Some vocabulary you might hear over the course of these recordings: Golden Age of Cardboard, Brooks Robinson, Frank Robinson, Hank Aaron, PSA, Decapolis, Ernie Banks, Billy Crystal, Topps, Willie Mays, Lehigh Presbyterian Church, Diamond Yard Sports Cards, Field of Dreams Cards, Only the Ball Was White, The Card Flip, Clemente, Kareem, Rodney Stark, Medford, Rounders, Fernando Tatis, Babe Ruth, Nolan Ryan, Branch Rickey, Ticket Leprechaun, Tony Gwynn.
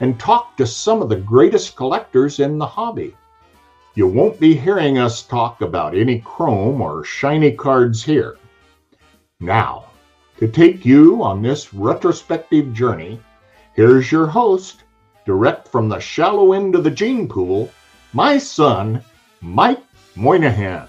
and talk to some of the greatest collectors in the hobby. You won't be hearing us talk about any chrome or shiny cards here. Now, to take you on this retrospective journey, here's your host, direct from the shallow end of the gene pool, my son, Mike Moynihan.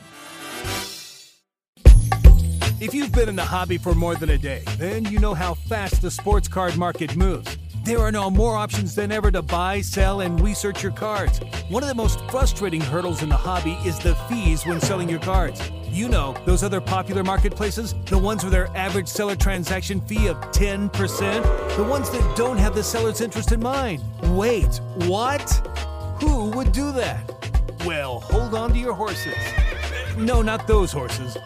If you've been in the hobby for more than a day, then you know how fast the sports card market moves. There are now more options than ever to buy, sell, and research your cards. One of the most frustrating hurdles in the hobby is the fees when selling your cards. You know, those other popular marketplaces, the ones with their average seller transaction fee of 10%, the ones that don't have the seller's interest in mind. Wait, what? Who would do that? Well, hold on to your horses. No, not those horses.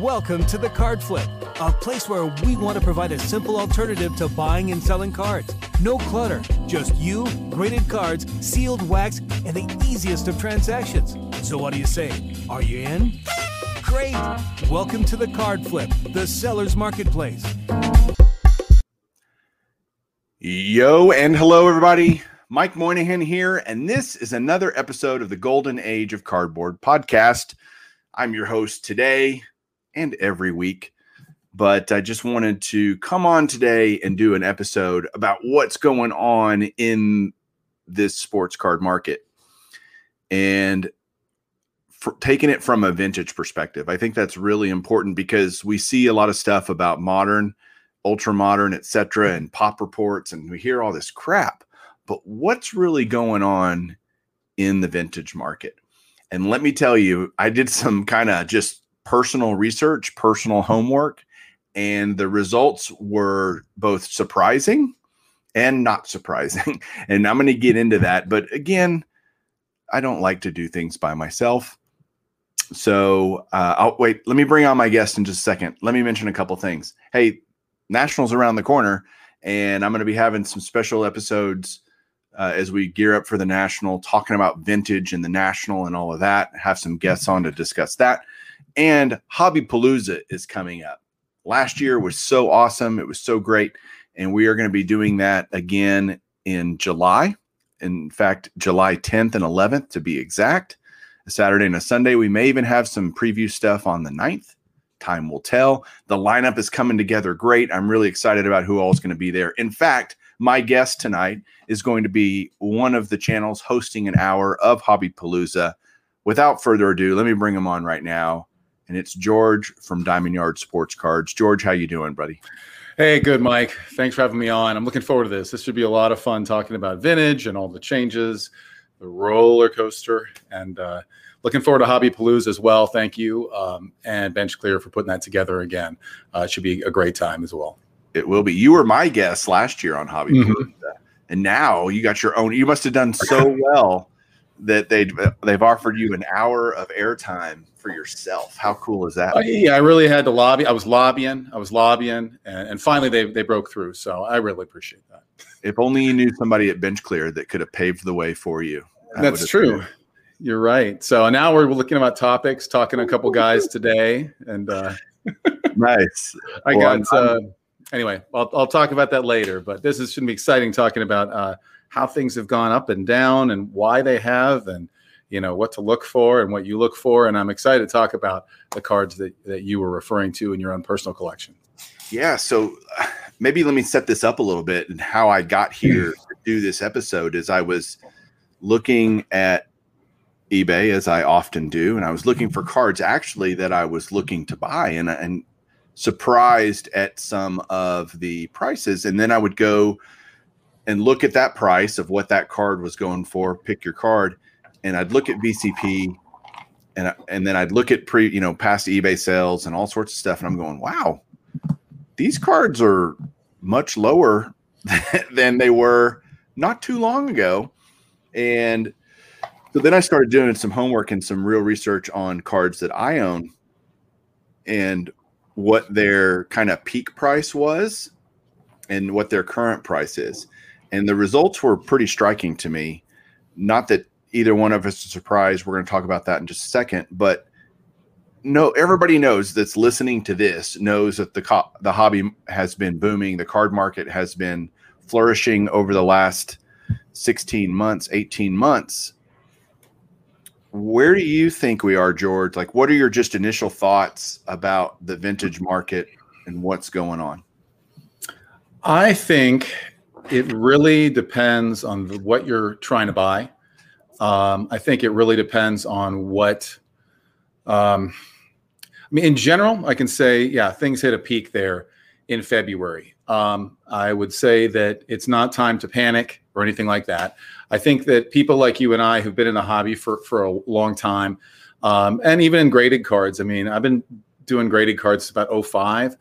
Welcome to The Card Flip, a place where we want to provide a simple alternative to buying and selling cards. No clutter, just you, graded cards, sealed wax, and the easiest of transactions. So what do you say? Are you in? Great! Welcome to The Card Flip, the seller's marketplace. Yo, and hello everybody. Mike Moynihan here, and this is another episode of the Golden Age of Cardboard podcast. I'm your host today and every week, but I just wanted to come on today and do an episode about what's going on in this sports card market and taking it from a vintage perspective. I think that's really important because we see a lot of stuff about modern, ultra modern, etc., and pop reports, and we hear all this crap. But what's really going on in the vintage market? And let me tell you, I did some kind of just personal research, personal homework, and the results were both surprising and not surprising. And I'm going to get into that. But again, I don't like to do things by myself. So let me bring on my guest in just a second. Let me mention a couple things. Hey, Nationals around the corner, and I'm going to be having some special episodes as we gear up for the National, talking about vintage and the National and all of that. Have some guests on to discuss that. And Hobby Palooza is coming up. Last year was so awesome. It was so great. And we are going to be doing that again in July. In fact, July 10th and 11th to be exact, a Saturday and a Sunday. We may even have some preview stuff on the 9th. Time will tell. The lineup is coming together great. I'm really excited about who all is going to be there. In fact, my guest tonight is going to be one of the channels hosting an hour of Hobby Palooza. Without further ado, let me bring him on right now. And it's George from Diamond Yard Sports Cards. George, how you doing, buddy? Hey, good, Mike. Thanks for having me on. I'm looking forward to this. This should be a lot of fun talking about vintage and all the changes, the roller coaster, and looking forward to Hobby Palooza as well. Thank you. And Bench Clear for putting that together again. It should be a great time as well. It will be. You were my guest last year on Hobby Palooza, and now you got your own. You must have done so well that they've offered you an hour of airtime for yourself. How cool is that? Yeah, I really had to lobby. I was lobbying, and finally they broke through. So I really appreciate that. If only you knew somebody at Bench Clear that could have paved the way for you. That's true. You're right. So now we're looking about topics, talking to a couple guys today, and nice. I got anyway. I'll talk about that later. But this is going to be exciting, talking about how things have gone up and down, and why they have, and you know, what to look for and what you look for. And I'm excited to talk about the cards that you were referring to in your own personal collection. Yeah. So maybe let me set this up a little bit, and how I got here to do this episode is I was looking at eBay, as I often do. And I was looking for cards actually that I was looking to buy, and surprised at some of the prices. And then I would go and look at that price of what that card was going for, pick your card. And I'd look at VCP, and then I'd look at past eBay sales and all sorts of stuff. And I'm going, wow, these cards are much lower than they were not too long ago. And So then I started doing some homework and some real research on cards that I own and what their kind of peak price was and what their current price is. And the results were pretty striking to me. Not that either one of us is surprised. We're going to talk about that in just a second. But no, everybody knows that's listening to this knows that the hobby has been booming. The card market has been flourishing over the last 16 months, 18 months. Where do you think we are, George? Like, what are your just initial thoughts about the vintage market and what's going on? I think it really depends on what you're trying to buy. I think it really depends on what I mean, in general, I can say, yeah, things hit a peak there in February. I would say that it's not time to panic or anything like that. I think that people like you and I who've been in the hobby for a long time, and even in graded cards, I mean, I've been doing graded cards about 05.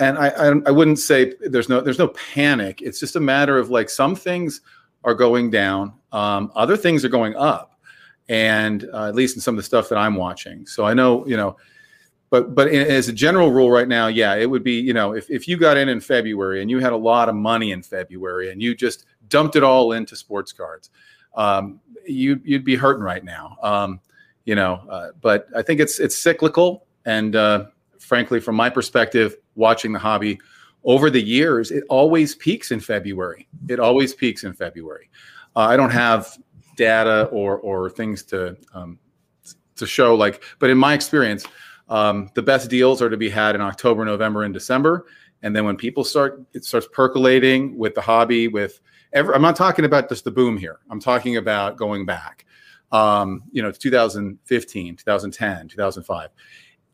And I wouldn't say there's no panic. It's just a matter of like some things are going down. Other things are going up, and at least in some of the stuff that I'm watching. So I know, you know, but as a general rule right now, yeah, it would be, you know, if you got in February and you had a lot of money in February and you just dumped it all into sports cards, you'd be hurting right now. But I think it's cyclical. And frankly, from my perspective, watching the hobby over the years, it always peaks in February. I don't have data or things to show, like, but in my experience, the best deals are to be had in October, November, and December. And then when people it starts percolating with the hobby, I'm not talking about just the boom here. I'm talking about going back, 2015, 2010, 2005.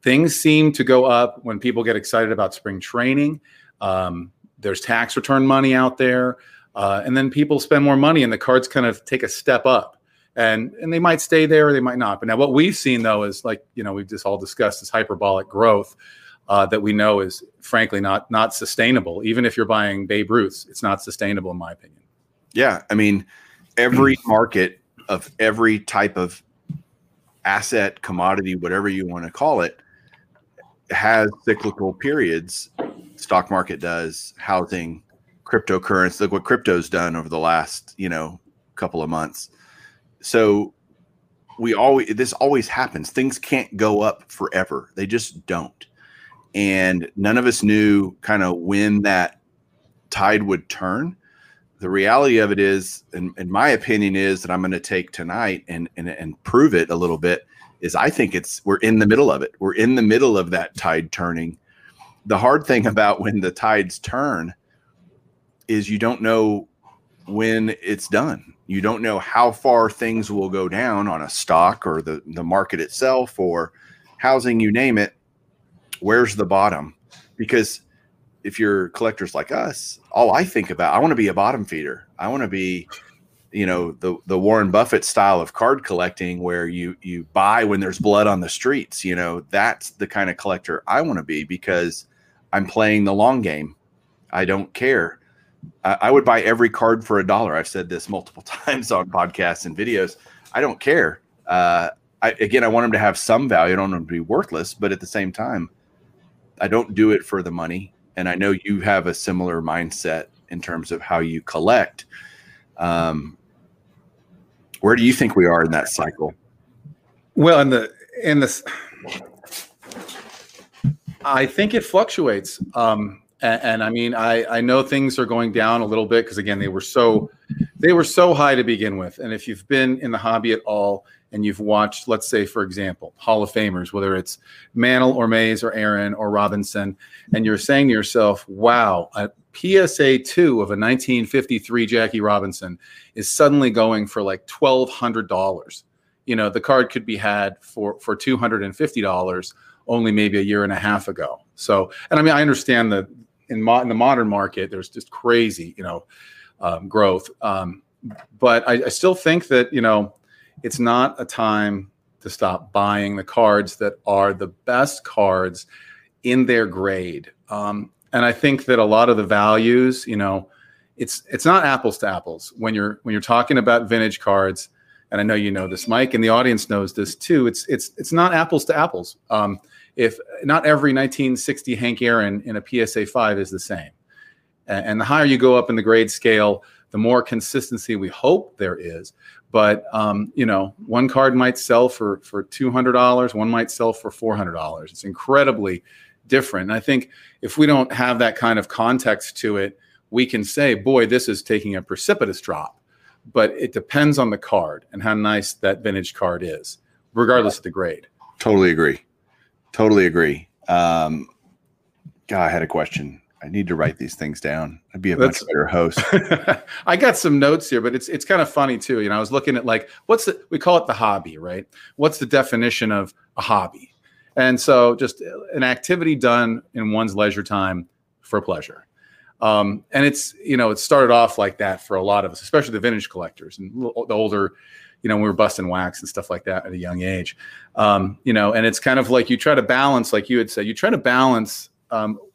Things seem to go up when people get excited about spring training. There's tax return money out there. And then people spend more money and the cards kind of take a step up. And they might stay there or they might not. But now what we've seen, though, is like, you know, we've just all discussed this hyperbolic growth that we know is frankly not sustainable. Even if you're buying Babe Ruths, it's not sustainable in my opinion. Yeah. I mean, every market of every type of asset, commodity, whatever you want to call it, has cyclical periods. Stock market does, housing, cryptocurrency. Look what crypto's done over the last, couple of months. So this always happens. Things can't go up forever. They just don't. And none of us knew kind of when that tide would turn. The reality of it is, and my opinion is that I'm going to take tonight and prove it a little bit, is I think we're in the middle of it. We're in the middle of that tide turning. The hard thing about when the tides turn is you don't know when it's done. You don't know how far things will go down on a stock or the market itself or housing, you name it. Where's the bottom? Because if you're collectors like us, all I think about, I want to be a bottom feeder. I want to be, the Warren Buffett style of card collecting where you buy when there's blood on the streets. That's the kind of collector I want to be because I'm playing the long game. I don't care. I would buy every card for $1. I've said this multiple times on podcasts and videos. I don't care. I want them to have some value. I don't want them to be worthless, but at the same time, I don't do it for the money. And I know you have a similar mindset in terms of how you collect. Where do you think we are in that cycle? Well, I think it fluctuates. And I mean, I know things are going down a little bit because, again, they were so high to begin with. And if you've been in the hobby at all and you've watched, let's say, for example, Hall of Famers, whether it's Mantle or Mays or Aaron or Robinson, and you're saying to yourself, wow, a PSA 2 of a 1953 Jackie Robinson is suddenly going for like $1,200. The card could be had for $250 only maybe a year and a half ago. So, and I mean, I understand that. In the modern market, there's just crazy, growth. But I still think that, it's not a time to stop buying the cards that are the best cards in their grade. And I think that a lot of the values, it's not apples to apples when you're talking about vintage cards. and I know you know this, Mike, and the audience knows this too. It's not apples to apples. If not every 1960 Hank Aaron in a PSA 5 is the same. And the higher you go up in the grade scale, the more consistency we hope there is. But you know, one card might sell for $200, one might sell for $400. It's incredibly different. And I think if we don't have that kind of context to it, we can say, boy, this is taking a precipitous drop. But it depends on the card and how nice that vintage card is, regardless of the grade. Totally agree. Totally agree. God, I had a question. I need to write these things down. I'd be a much better host. I got some notes here, but it's kind of funny too. You know, I was looking at like, what's the, we call it the hobby, right? What's the definition of a hobby? And so just an activity done in one's leisure time for pleasure. And it's, you know, it started off like that for a lot of us, especially the vintage collectors and the older, you know, we were busting wax and stuff like that at a young age. You know, and it's kind of like you try to balance, like you had said, you try to balance.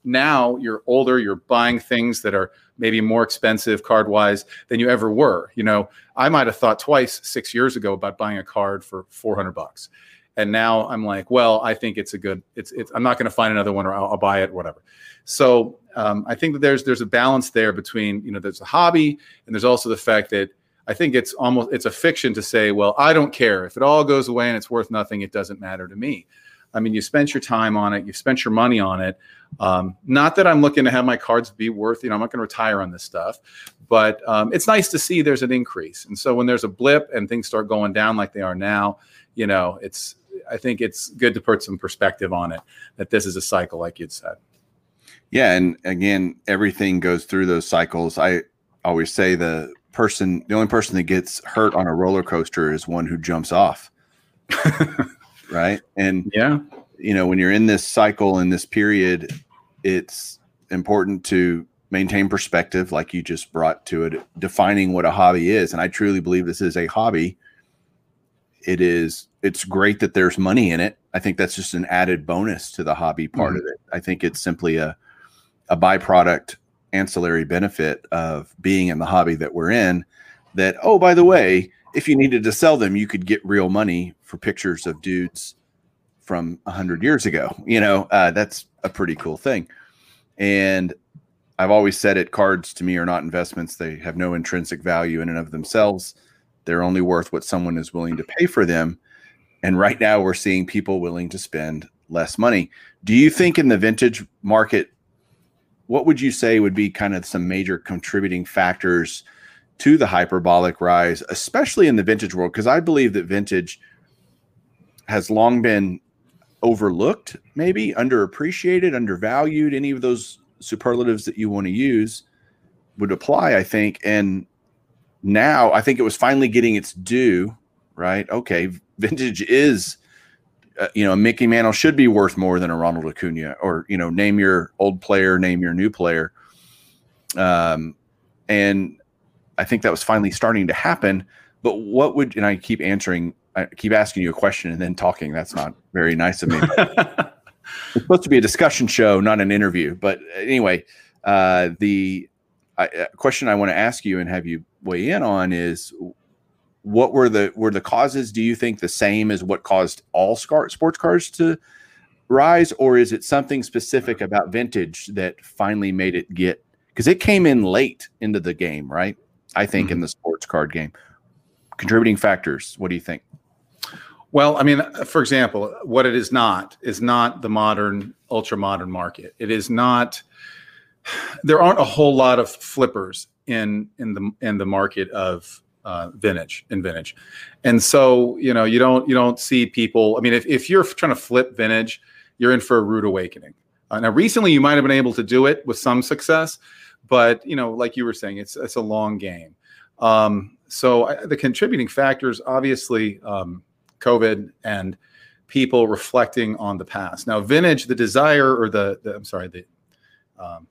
Now you're older, you're buying things that are maybe more expensive card wise than you ever were. You know, I might've thought twice 6 years ago about buying a card for $400. And now I'm like, well, I think it's a good, I'm not going to find another one, or I'll buy it, whatever. So I think that there's a balance there between, you know, there's a hobby and there's also the fact that I think it's a fiction to say, well, I don't care if it all goes away and it's worth nothing. It doesn't matter to me. I mean, you spent your time on it. You've spent your money on it. Not that I'm looking to have my cards be worth, you know, I'm not going to retire on this stuff, but it's nice to see there's an increase. And so when there's a blip and things start going down like they are now, you know, I think it's good to put some perspective on it, that this is a cycle, like you'd said. Yeah. And again, everything goes through those cycles. I always say the only person that gets hurt on a roller coaster is one who jumps off. Right. And yeah, you know, when you're in this cycle, in this period, it's important to maintain perspective, like you just brought to it, defining what a hobby is. And I truly believe this is a hobby. It's great that there's money in it. I think that's just an added bonus to the hobby part of it. I think it's simply a byproduct, ancillary benefit of being in the hobby that we're in, that, oh, by the way, if you needed to sell them, you could get real money for pictures of dudes from 100 years ago. You know, that's a pretty cool thing. And I've always said it, cards to me are not investments. They have no intrinsic value in and of themselves. They're only worth what someone is willing to pay for them. And right now we're seeing people willing to spend less money. Do you think in the vintage market, what would you say would be kind of some major contributing factors to the hyperbolic rise, especially in the vintage world? Because I believe that vintage has long been overlooked, maybe underappreciated, undervalued. Any of those superlatives that you want to use would apply, I think. And now I think it was finally getting its due, right? Okay, vintage is, you know, a Mickey Mantle should be worth more than a Ronald Acuna, or, you know, name your old player, name your new player. And I think that was finally starting to happen. But what would, and I keep asking you a question and then talking. That's not very nice of me. It's supposed to be a discussion show, not an interview. But anyway, question I want to ask you and have you weigh in on is, what were the causes? Do you think the same as what caused all sports cars to rise? Or is it something specific about vintage that finally made it get, because it came in late into the game, right? I think in the sports card game. Contributing factors, what do you think? Well, I mean, for example, what it is not the modern, ultra-modern market. It is not, there aren't a whole lot of flippers in the market of vintage. And so, you know, you don't see people, I mean, if you're trying to flip vintage, you're in for a rude awakening. Now, recently you might have been able to do it with some success, but, you know, like you were saying, it's a long game. So the contributing factors, obviously, COVID and people reflecting on the past. Now, vintage, the desire or the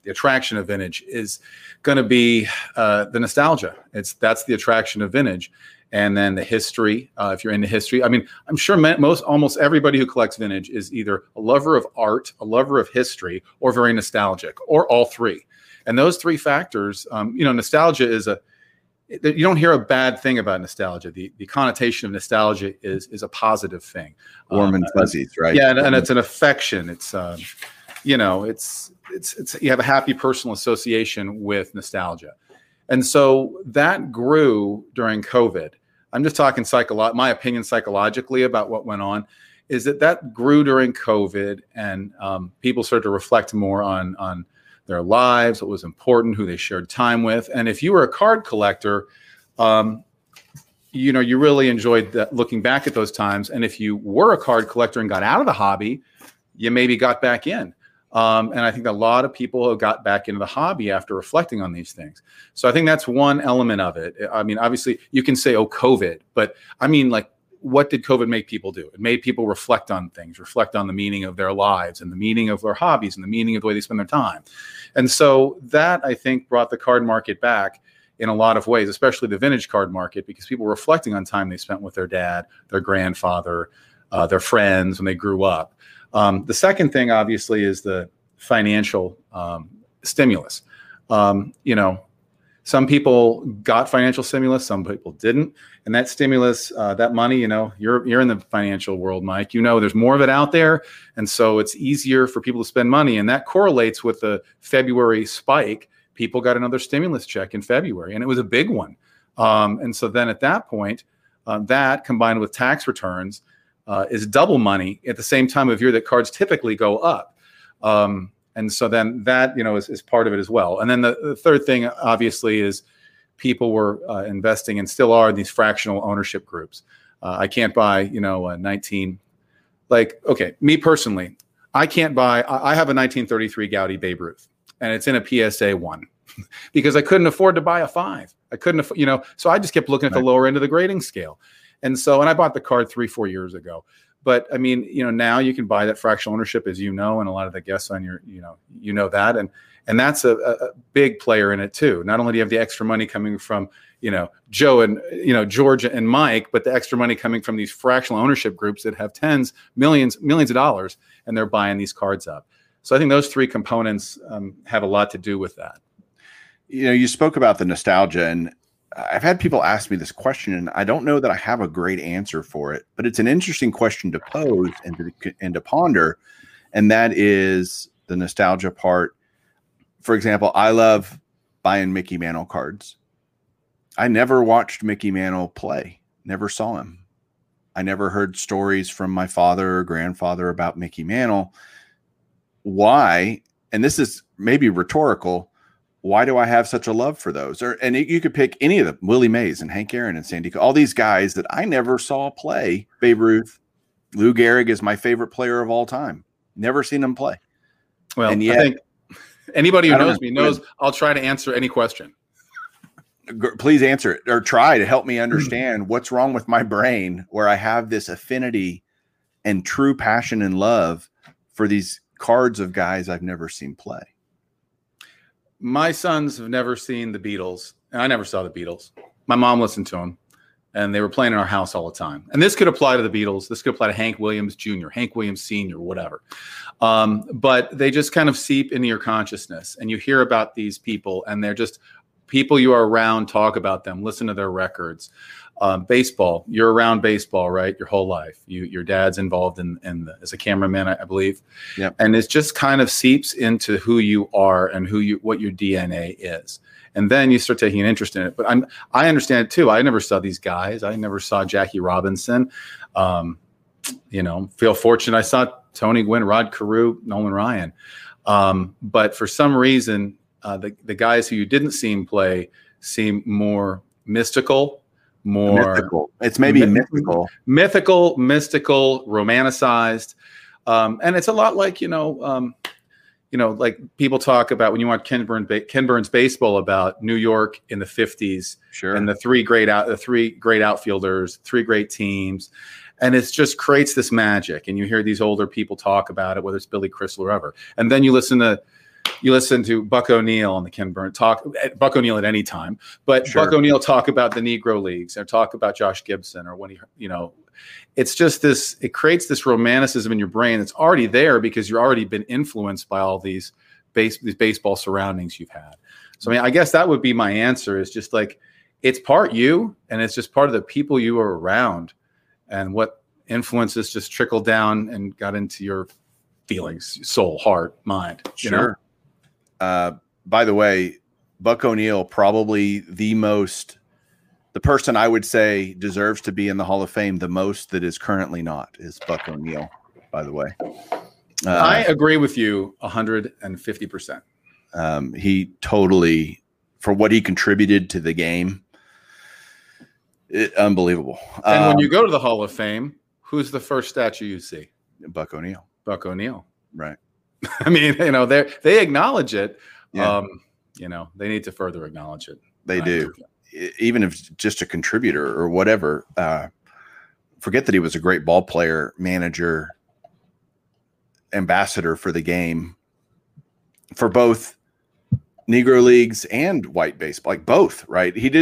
attraction of vintage is going to be the nostalgia. That's the attraction of vintage. And then the history, if you're into history. I mean, I'm sure almost everybody who collects vintage is either a lover of art, a lover of history, or very nostalgic, or all three. And those three factors, you know, nostalgia you don't hear a bad thing about nostalgia. The connotation of nostalgia is a positive thing. Warm and fuzzies, right? Yeah, and it's an affection. It's you know, it's you have a happy personal association with nostalgia. And so that grew during COVID. I'm just talking my opinion psychologically about what went on is that grew during COVID, and people started to reflect more on their lives, what was important, who they shared time with. And if you were a card collector, you know, you really enjoyed looking back at those times. And if you were a card collector and got out of the hobby, you maybe got back in. And I think a lot of people have got back into the hobby after reflecting on these things. So I think that's one element of it. I mean, obviously you can say, oh, COVID, but I mean, like, what did COVID make people do? It made people reflect on things, reflect on the meaning of their lives and the meaning of their hobbies and the meaning of the way they spend their time. And so that, I think, brought the card market back in a lot of ways, especially the vintage card market, because people were reflecting on time they spent with their dad, their grandfather, their friends when they grew up. The second thing, obviously, is the financial stimulus. You know, some people got financial stimulus, some people didn't. And that stimulus, that money, you know, you're in the financial world, Mike. You know, there's more of it out there. And so it's easier for people to spend money. And that correlates with the February spike. People got another stimulus check in February, and it was a big one. And so then at that point, that combined with tax returns is double money at the same time of year that cards typically go up. And so then that, you know, is part of it as well. And then the third thing, obviously, is people were investing and still are in these fractional ownership groups. I can't buy, you know, a 19, like, okay, me personally, I can't buy, I have a 1933 Gaudi Babe Ruth, and it's in a PSA 1 because I couldn't afford to buy a 5. I couldn't, you know, so I just kept looking at the lower end of the grading scale. And so, and I bought the card 3-4 years ago. But I mean, you know, now you can buy that fractional ownership, as you know, and a lot of the guests on your, you know that, and that's a big player in it too. Not only do you have the extra money coming from, you know, Joe and, you know, Georgia and Mike, but the extra money coming from these fractional ownership groups that have tens, millions of dollars, and they're buying these cards up. So I think those three components have a lot to do with that. You know, you spoke about the nostalgia, and I've had people ask me this question, and I don't know that I have a great answer for it, but it's an interesting question to pose and to ponder. And that is the nostalgia part. For example, I love buying Mickey Mantle cards. I never watched Mickey Mantle play, never saw him. I never heard stories from my father or grandfather about Mickey Mantle. Why? And this is maybe rhetorical. Why do I have such a love for those? And you could pick any of them, Willie Mays and Hank Aaron and Sandy, all these guys that I never saw play. Babe Ruth, Lou Gehrig is my favorite player of all time. Never seen him play. Well, and yet, I think anybody who knows me knows I'll try to answer any question. Please answer it, or try to help me understand what's wrong with my brain where I have this affinity and true passion and love for these cards of guys I've never seen play. My sons have never seen the Beatles, and I never saw the Beatles. My mom listened to them, and they were playing in our house all the time. And this could apply to the Beatles. This could apply to Hank Williams Jr., Hank Williams Sr., whatever. But they just kind of seep into your consciousness, and you hear about these people, and they're just people you are around, talk about them, listen to their records. Baseball, you're around baseball, right? Your whole life. Your dad's involved in as a cameraman, I believe. Yeah. And it just kind of seeps into who you are and what your DNA is. And then you start taking an interest in it. But I understand it too. I never saw these guys. I never saw Jackie Robinson. You know, feel fortunate I saw Tony Gwynn, Rod Carew, Nolan Ryan. But for some reason, the guys who you didn't see him play seem more mystical. More mythical. It's maybe mystical, romanticized. And it's a lot like, you know, like people talk about when you want Ken Burns baseball about New York in the 50s, sure, and the three great outfielders, three great teams. And it just creates this magic. And you hear these older people talk about it, whether it's Billy Crystal or whatever. And then you listen to Buck O'Neil on the Ken Burns talk. Buck O'Neil at any time, but sure. Buck O'Neil talk about the Negro Leagues or talk about Josh Gibson or when he, you know, it's just this. It creates this romanticism in your brain that's already there because you've already been influenced by all these baseball surroundings you've had. So I mean, I guess that would be my answer. Is just like it's part you, and it's just part of the people you were around and what influences just trickled down and got into your feelings, soul, heart, mind. Sure. You know? By the way, Buck O'Neil, probably the person I would say deserves to be in the Hall of Fame the most that is currently not is Buck O'Neil, by the way. I agree with you 150%. He totally, for what he contributed to the game, unbelievable. And when you go to the Hall of Fame, who's the first statue you see? Buck O'Neil. Buck O'Neil. Right. I mean, you know, they acknowledge it. Yeah. You know, they need to further acknowledge it. They do. Even if just a contributor or whatever, forget that he was a great ball player, manager, ambassador for the game, for both Negro leagues and white baseball, like both, right? He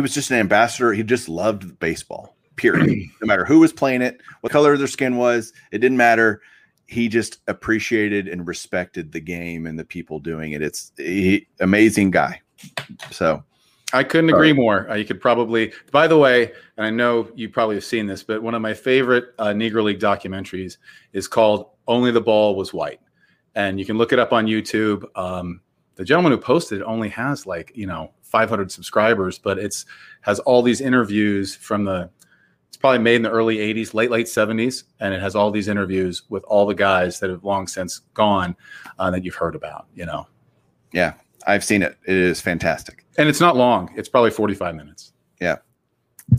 was just an ambassador. He just loved baseball, period. No matter who was playing it, what color their skin was, it didn't matter. He just appreciated and respected the game and the people doing it. Amazing guy. So I couldn't agree more. You could probably, by the way, and I know you probably have seen this, but one of my favorite Negro League documentaries is called Only the Ball Was White. And you can look it up on YouTube. The gentleman who posted it only has 500 subscribers, but has all these interviews from it's probably made in the early 80s, late 70s. And it has all these interviews with all the guys that have long since gone that you've heard about, you know? Yeah. I've seen it. It is fantastic. And it's not long. It's probably 45 minutes. Yeah.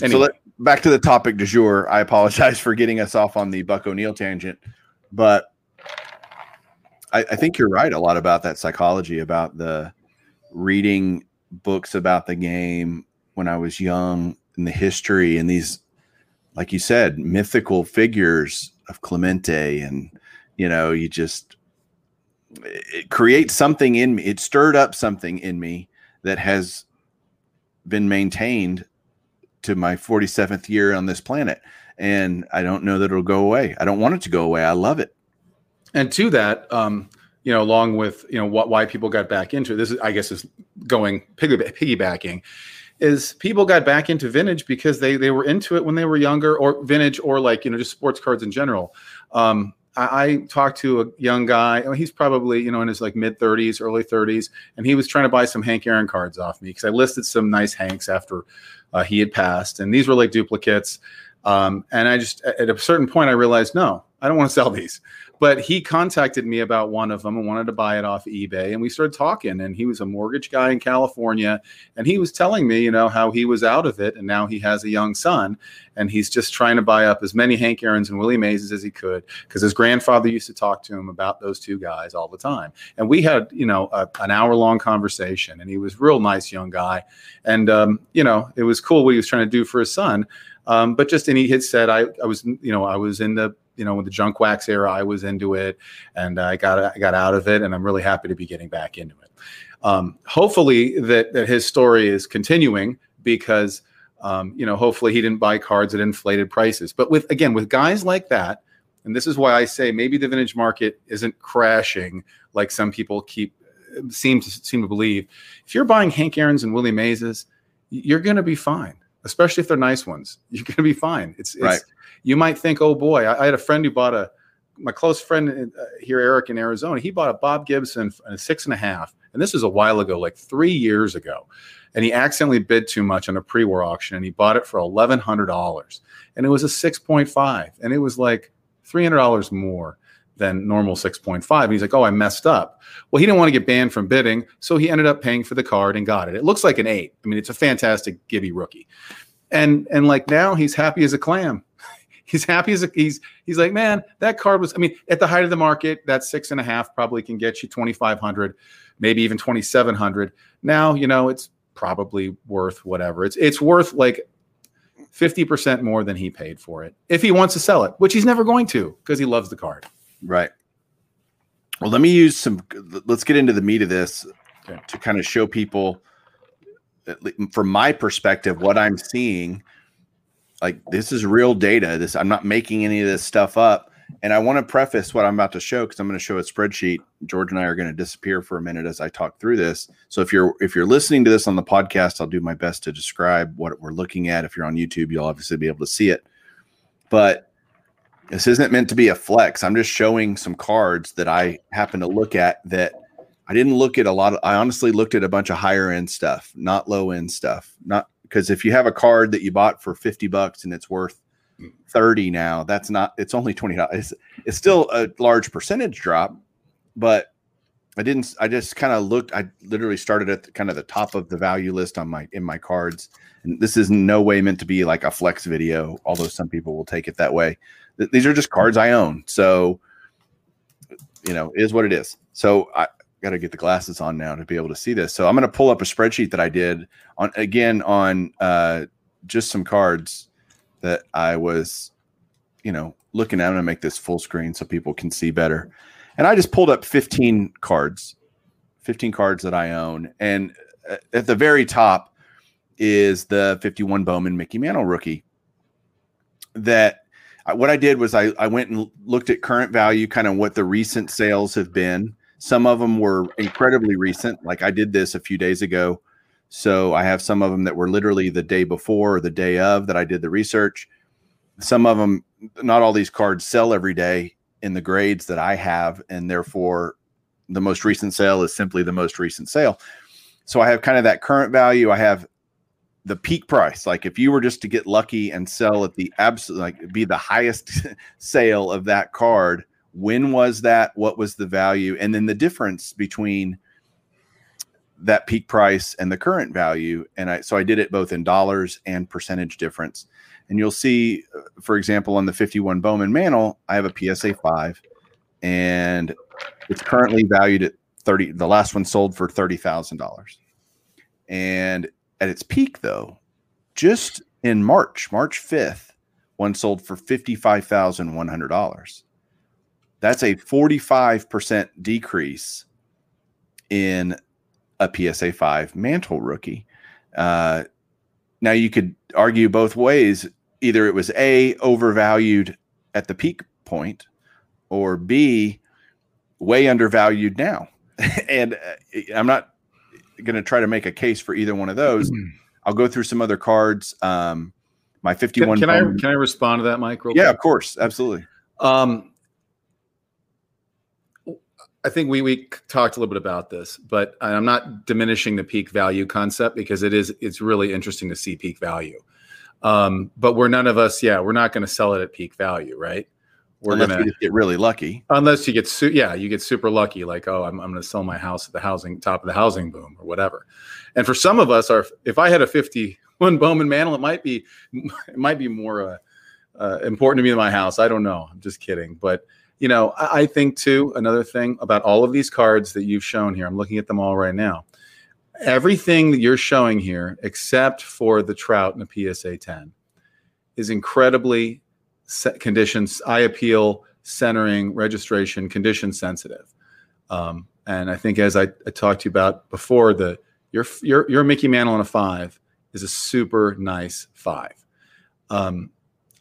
Anyway. So back to the topic du jour. I apologize for getting us off on the Buck O'Neil tangent, but I think you're right a lot about that psychology, about the reading books about the game when I was young and the history and these, like you said, mythical figures of Clemente. And, you know, it creates something in me. It stirred up something in me that has been maintained to my 47th year on this planet. And I don't know that it'll go away. I don't want it to go away. I love it. And to that, along with, why people got back into it, this is, I guess, is going piggybacking, is people got back into vintage because they were into it when they were younger, or vintage, or just sports cards in general. I talked to a young guy. He's probably, in his mid 30s, early 30s. And he was trying to buy some Hank Aaron cards off me because I listed some nice Hanks after he had passed. And these were like duplicates. And I just, at a certain point, I realized, no, I don't want to sell these. But he contacted me about one of them and wanted to buy it off eBay. And we started talking, and he was a mortgage guy in California. And he was telling me, how he was out of it. And now he has a young son, and he's just trying to buy up as many Hank Aarons and Willie Mays as he could, because his grandfather used to talk to him about those two guys all the time. And we had, an hour-long conversation, and he was a real nice young guy. And, it was cool what he was trying to do for his son. But just, and he had said, I was in the junk wax era, I was into it, and I got out of it, and I'm really happy to be getting back into it. Hopefully that his story is continuing, because hopefully he didn't buy cards at inflated prices. But with guys like that, and this is why I say maybe the vintage market isn't crashing like some people seem to believe. If you're buying Hank Aarons and Willie Mays, you're going to be fine. Especially if they're nice ones, you're going to be fine. Right. You might think, oh boy, I had a friend who bought my close friend here, Eric in Arizona, he bought a Bob Gibson and a 6.5. And this was a while ago, like 3 years ago. And he accidentally bid too much on a pre-war auction, and he bought it for $1,100. And it was a 6.5. And it was like $300 more than normal 6.5. And he's like, oh, I messed up. Well, he didn't want to get banned from bidding, so he ended up paying for the card and got it. It looks like an 8. I mean, it's a fantastic Gibby rookie. And now he's happy as a clam. He's happy as he's like, man, that card was, I mean, at the height of the market, that 6.5 probably can get you $2,500, maybe even $2,700. Now, it's probably worth whatever. It's worth 50% more than he paid for it, if he wants to sell it, which he's never going to, because he loves the card. Right. Well, let's get into the meat of this to kind of show people, from my perspective, what I'm seeing. This is real data. I'm not making any of this stuff up. And I want to preface what I'm about to show, because I'm going to show a spreadsheet. George and I are going to disappear for a minute as I talk through this. So if you're listening to this on the podcast, I'll do my best to describe what we're looking at. If you're on YouTube, you'll obviously be able to see it. But this isn't meant to be a flex. I'm just showing some cards that I happen to look at that I didn't look at a lot of. I honestly looked at a bunch of higher end stuff, not low end stuff. Not because if you have a card that you bought for $50 and it's worth 30 now, that's not, it's only $20. It's still a large percentage drop, but I just kind of looked. I literally started at kind of the top of the value list on my cards. And this is in no way meant to be like a flex video, although some people will take it that way. These are just cards I own. So, you know, is what it is. So I got to get the glasses on now to be able to see this. So I'm going to pull up a spreadsheet that I did on just some cards that I was, you know, looking at. I'm going to make this full screen so people can see better. And I just pulled up 15 cards that I own. And at the very top is the 51 Bowman Mickey Mantle rookie. What I did was I went and looked at current value, kind of what the recent sales have been. Some of them were incredibly recent. Like I did this a few days ago. So I have some of them that were literally the day before or the day of that I did the research. Some of them, not all these cards sell every day in the grades that I have. And therefore the most recent sale is simply the most recent sale. So I have kind of that current value. I have the peak price. Like if you were just to get lucky and sell at the absolute, like be the highest sale of that card, when was that? What was the value? And then the difference between that peak price and the current value. And so I did it both in dollars and percentage difference. And you'll see, for example, on the 51 Bowman Mantle, I have a PSA 5 and it's currently valued at 30. The last one sold for $30,000. And at its peak, though, just in March 5th, one sold for $55,100. That's a 45% decrease in a PSA 5 Mantle rookie. Now, you could argue both ways. Either it was A, overvalued at the peak point, or B, way undervalued now. And I'm not going to try to make a case for either one of those. I'll go through some other cards. My 51. Can I respond to that, Mike? Real quick? Yeah, of course, absolutely. I think we talked a little bit about this, but I'm not diminishing the peak value concept because it's really interesting to see peak value. But we're not going to sell it at peak value, right? Unless you just get really lucky. Unless you get you get super lucky, like, oh, I'm going to sell my house at the top of the housing boom or whatever. And for some of us, if I had a 51 Bowman Mantle, it might be more important to me than my house. I don't know. I'm just kidding. But you know, I think too, another thing about all of these cards that you've shown here. I'm looking at them all right now. Everything that you're showing here, except for the Trout and the PSA 10, is incredibly conditions, eye appeal, centering, registration, condition sensitive. And I think as I talked to you about before, your Mickey Mantle on a 5 is a super nice 5.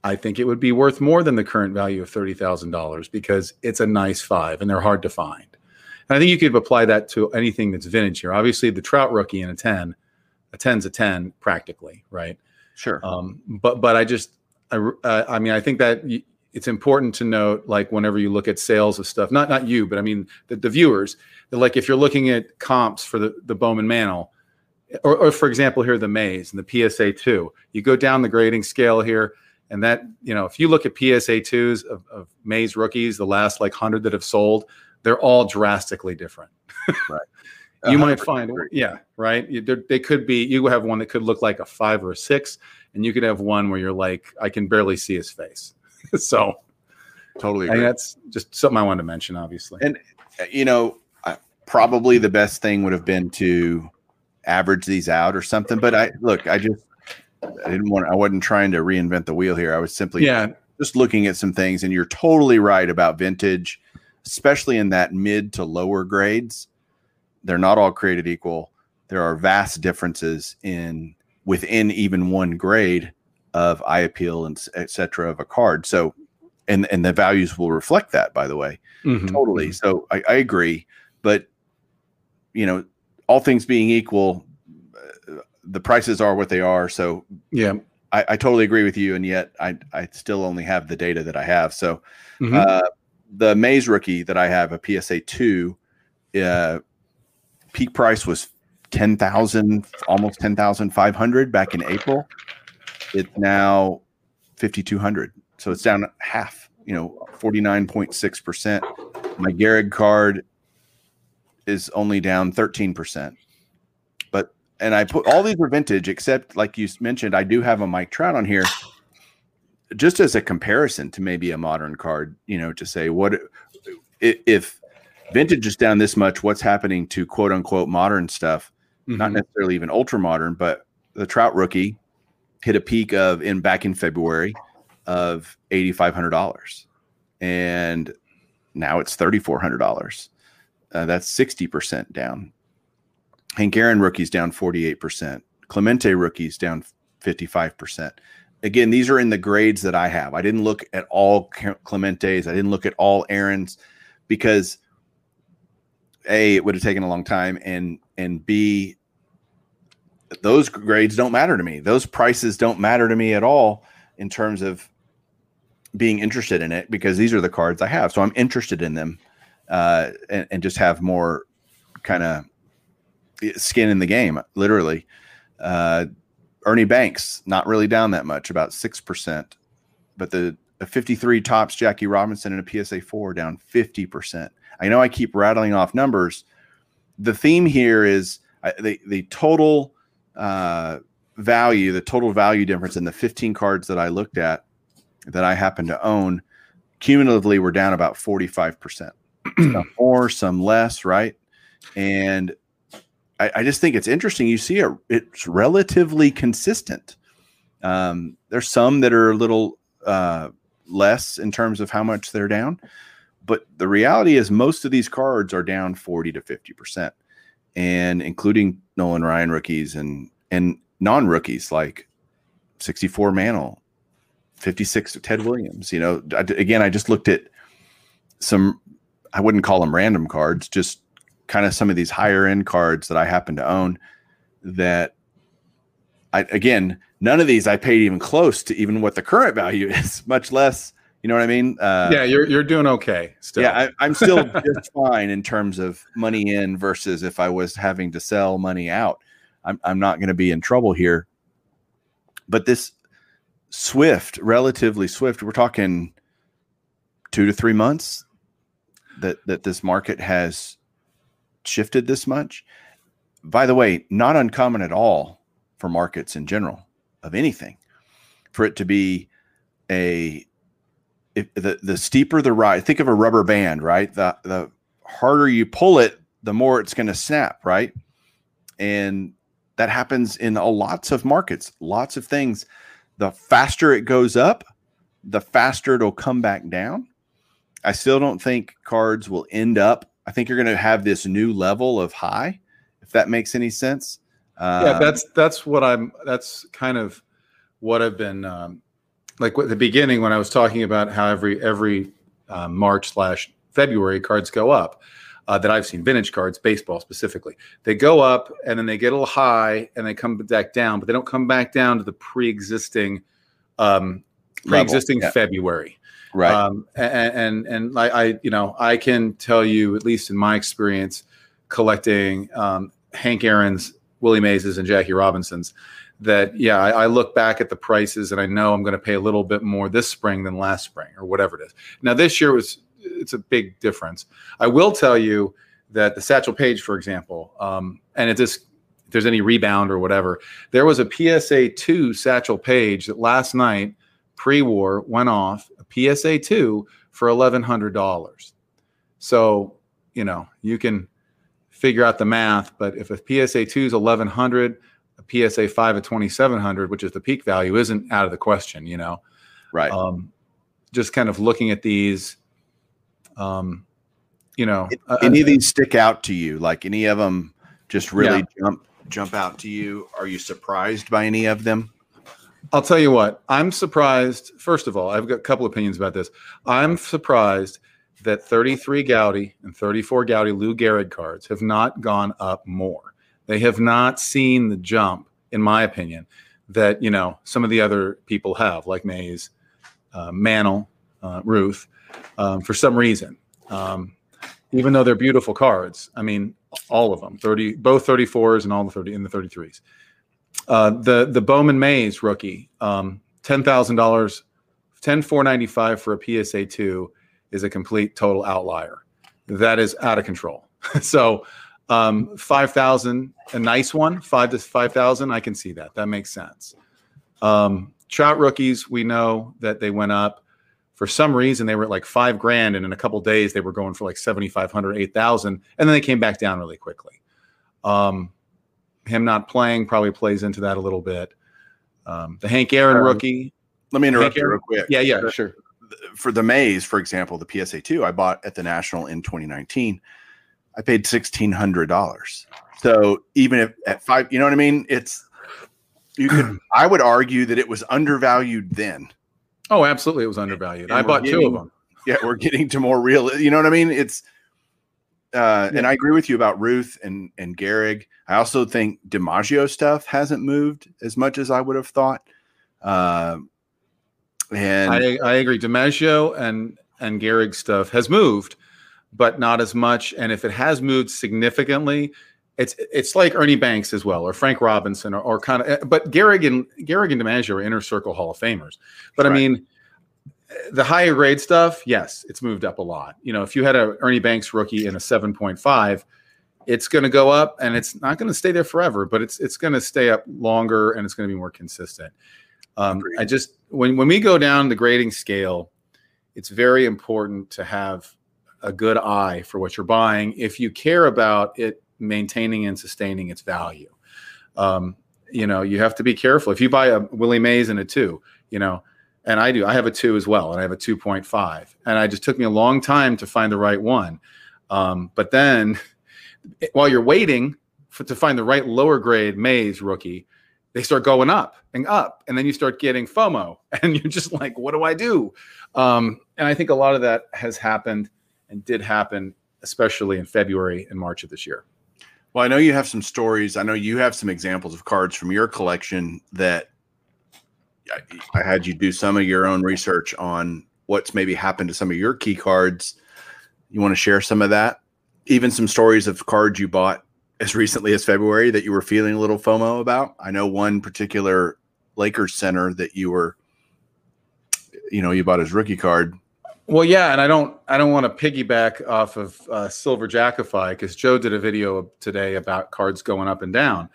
I think it would be worth more than the current value of $30,000 because it's a nice 5 and they're hard to find. And I think you could apply that to anything that's vintage here. Obviously the Trout rookie and a 10's a 10 practically, right? Sure. But I just, I mean, I think that it's important to note, like whenever you look at sales of stuff, not you, but I mean the viewers, that like if you're looking at comps for the Bowman Mantle, or for example here the Mays and the PSA 2, you go down the grading scale here, and that, you know, if you look at PSA 2s of Mays rookies, the last like 100 that have sold, they're all drastically different. Right. You might find, yeah, right. They could be, you have one that could look like a 5 or a 6, and you could have one where you're like, I can barely see his face. So totally agree. And that's just something I wanted to mention, obviously. And, you know, probably the best thing would have been to average these out or something. But I wasn't trying to reinvent the wheel here. I was simply just looking at some things, and you're totally right about vintage, especially in that mid to lower grades. They're not all created equal. There are vast differences within even one grade of eye appeal and et cetera of a card. So And the values will reflect that, by the way. Mm-hmm. Totally. So I agree. But, you know, all things being equal, the prices are what they are. So yeah, I totally agree with you. And yet I still only have the data that I have. So mm-hmm. The Mays rookie that I have, a PSA 2, peak price was 10,000, almost 10,500 back in April. It's now 5,200. So it's down half, you know, 49.6%. My Gehrig card is only down 13%. But, and I put all these are vintage, except like you mentioned, I do have a Mike Trout on here just as a comparison to maybe a modern card, you know, to say what, if vintage is down this much, what's happening to quote unquote modern stuff, mm-hmm. not necessarily even ultra modern, but the Trout rookie hit a peak of back in February of $8,500, and now it's $3,400. That's 60% down. Hank Aaron rookies down 48%. Clemente rookies down 55%. Again, these are in the grades that I have. I didn't look at all Clementes. I didn't look at all Aarons because A, it would have taken a long time, and B, those grades don't matter to me. Those prices don't matter to me at all in terms of being interested in it, because these are the cards I have. So I'm interested in them and just have more kind of skin in the game, literally. Ernie Banks, not really down that much, about 6%. But the 53 tops Jackie Robinson and a PSA 4 down 50%. I know I keep rattling off numbers. The theme here is the total value, the total value difference in the 15 cards that I looked at that I happen to own cumulatively were down about 45%. Some more, some less, right? And I just think it's interesting. You see it's relatively consistent. There's some that are a little less in terms of how much they're down, but the reality is most of these cards are down 40 to 50%, and including Nolan Ryan rookies and non-rookies like 64 Mantle, 56 Ted Williams. You know, I just looked at some, I wouldn't call them random cards, just kind of some of these higher end cards that I happen to own that none of these I paid even close to even what the current value is, much less, you know what I mean? Yeah, you're doing okay still. Yeah, I'm still just fine in terms of money in versus if I was having to sell money out. I'm not going to be in trouble here. But this relatively swift, we're talking 2 to 3 months that this market has shifted this much. By the way, not uncommon at all for markets in general of anything, for it to be the steeper the ride. Think of a rubber band, right? The harder you pull it, the more it's going to snap, right? And that happens in lots of markets, lots of things. The faster it goes up, the faster it'll come back down. I still don't think cards will end up. I think you're going to have this new level of high, if that makes any sense. Yeah, that's kind of what I've been like at the beginning when I was talking about how every March/February cards go up. That I've seen, vintage cards, baseball specifically. They go up and then they get a little high and they come back down, but they don't come back down to the pre-existing level. February. Right. And I, you know, I can tell you, at least in my experience collecting Hank Aaron's, Willie Mays's, and Jackie Robinson's, that, yeah, I look back at the prices and I know I'm going to pay a little bit more this spring than last spring or whatever it is. Now, this year it's a big difference. I will tell you that the Satchel Paige, for example, and if there's any rebound or whatever, there was a PSA 2 Satchel Paige that last night pre-war went off, a PSA 2 for $1,100. So, you know, you can figure out the math, but if a PSA 2 is $1,100, a PSA 5 at $2,700, which is the peak value, isn't out of the question, you know? Right. Just kind of looking at these, you know, any of these stick out to you? Like any of them just really jump out to you? Are you surprised by any of them? I'll tell you what, I'm surprised. First of all, I've got a couple opinions about this. I'm surprised that 33 Gowdy and 34 Gowdy Lou Gehrig cards have not gone up more. They have not seen the jump, in my opinion, that, you know, some of the other people have, like Mays, Mantle, Ruth, for some reason. Even though they're beautiful cards, I mean, all of them, both 34s and all the 33s. The Bowman Mays rookie, $10,000, $10,495 for a PSA 2 is a complete total outlier. That is out of control. So 5,000, a nice one, 5,000, I can see that. That makes sense. Trout rookies, we know that they went up. For some reason, they were at like $5,000, and in a couple of days, they were going for like 7,500, 8,000, and then they came back down really quickly. Him not playing probably plays into that a little bit. The Hank Aaron rookie. Let me interrupt you real quick. Yeah, yeah, sure. For the Mays, for example, the PSA 2 I bought at the National in 2019. I paid $1,600. So even if at $5,000, you know what I mean? It's you could. I would argue that it was undervalued then. Oh, absolutely, it was undervalued. And I bought two of them. Yeah, we're getting to more real. You know what I mean? It's. Yeah. And I agree with you about Ruth and Gehrig. I also think DiMaggio stuff hasn't moved as much as I would have thought. And I agree. DiMaggio and Gehrig stuff has moved, but not as much. And if it has moved significantly, it's like Ernie Banks as well, or Frank Robinson, or kind of. But Gehrig and DiMaggio are inner circle Hall of Famers. But right. I mean, the higher grade stuff, yes, it's moved up a lot. You know, if you had a Ernie Banks rookie in a 7.5, it's going to go up, and it's not going to stay there forever, but it's going to stay up longer, and it's going to be more consistent. I just when we go down the grading scale, it's very important to have a good eye for what you're buying if you care about it maintaining and sustaining its value. You know, you have to be careful. If you buy a Willie Mays and a 2, you know. And I do. I have a 2 as well, and I have a 2.5. And I just took me a long time to find the right one. But then while you're waiting to find the right lower grade Mays rookie, they start going up and up. And then you start getting FOMO. And you're just like, what do I do? And I think a lot of that has happened and did happen, especially in February and March of this year. Well, I know you have some stories. I know you have some examples of cards from your collection that I had you do some of your own research on what's maybe happened to some of your key cards. You want to share some of that? Even some stories of cards you bought as recently as February that you were feeling a little FOMO about? I know one particular Lakers center that you were, you know, you bought his rookie card. Well, yeah, and I don't want to piggyback off of Silver Jackify, because Joe did a video today about cards going up and down.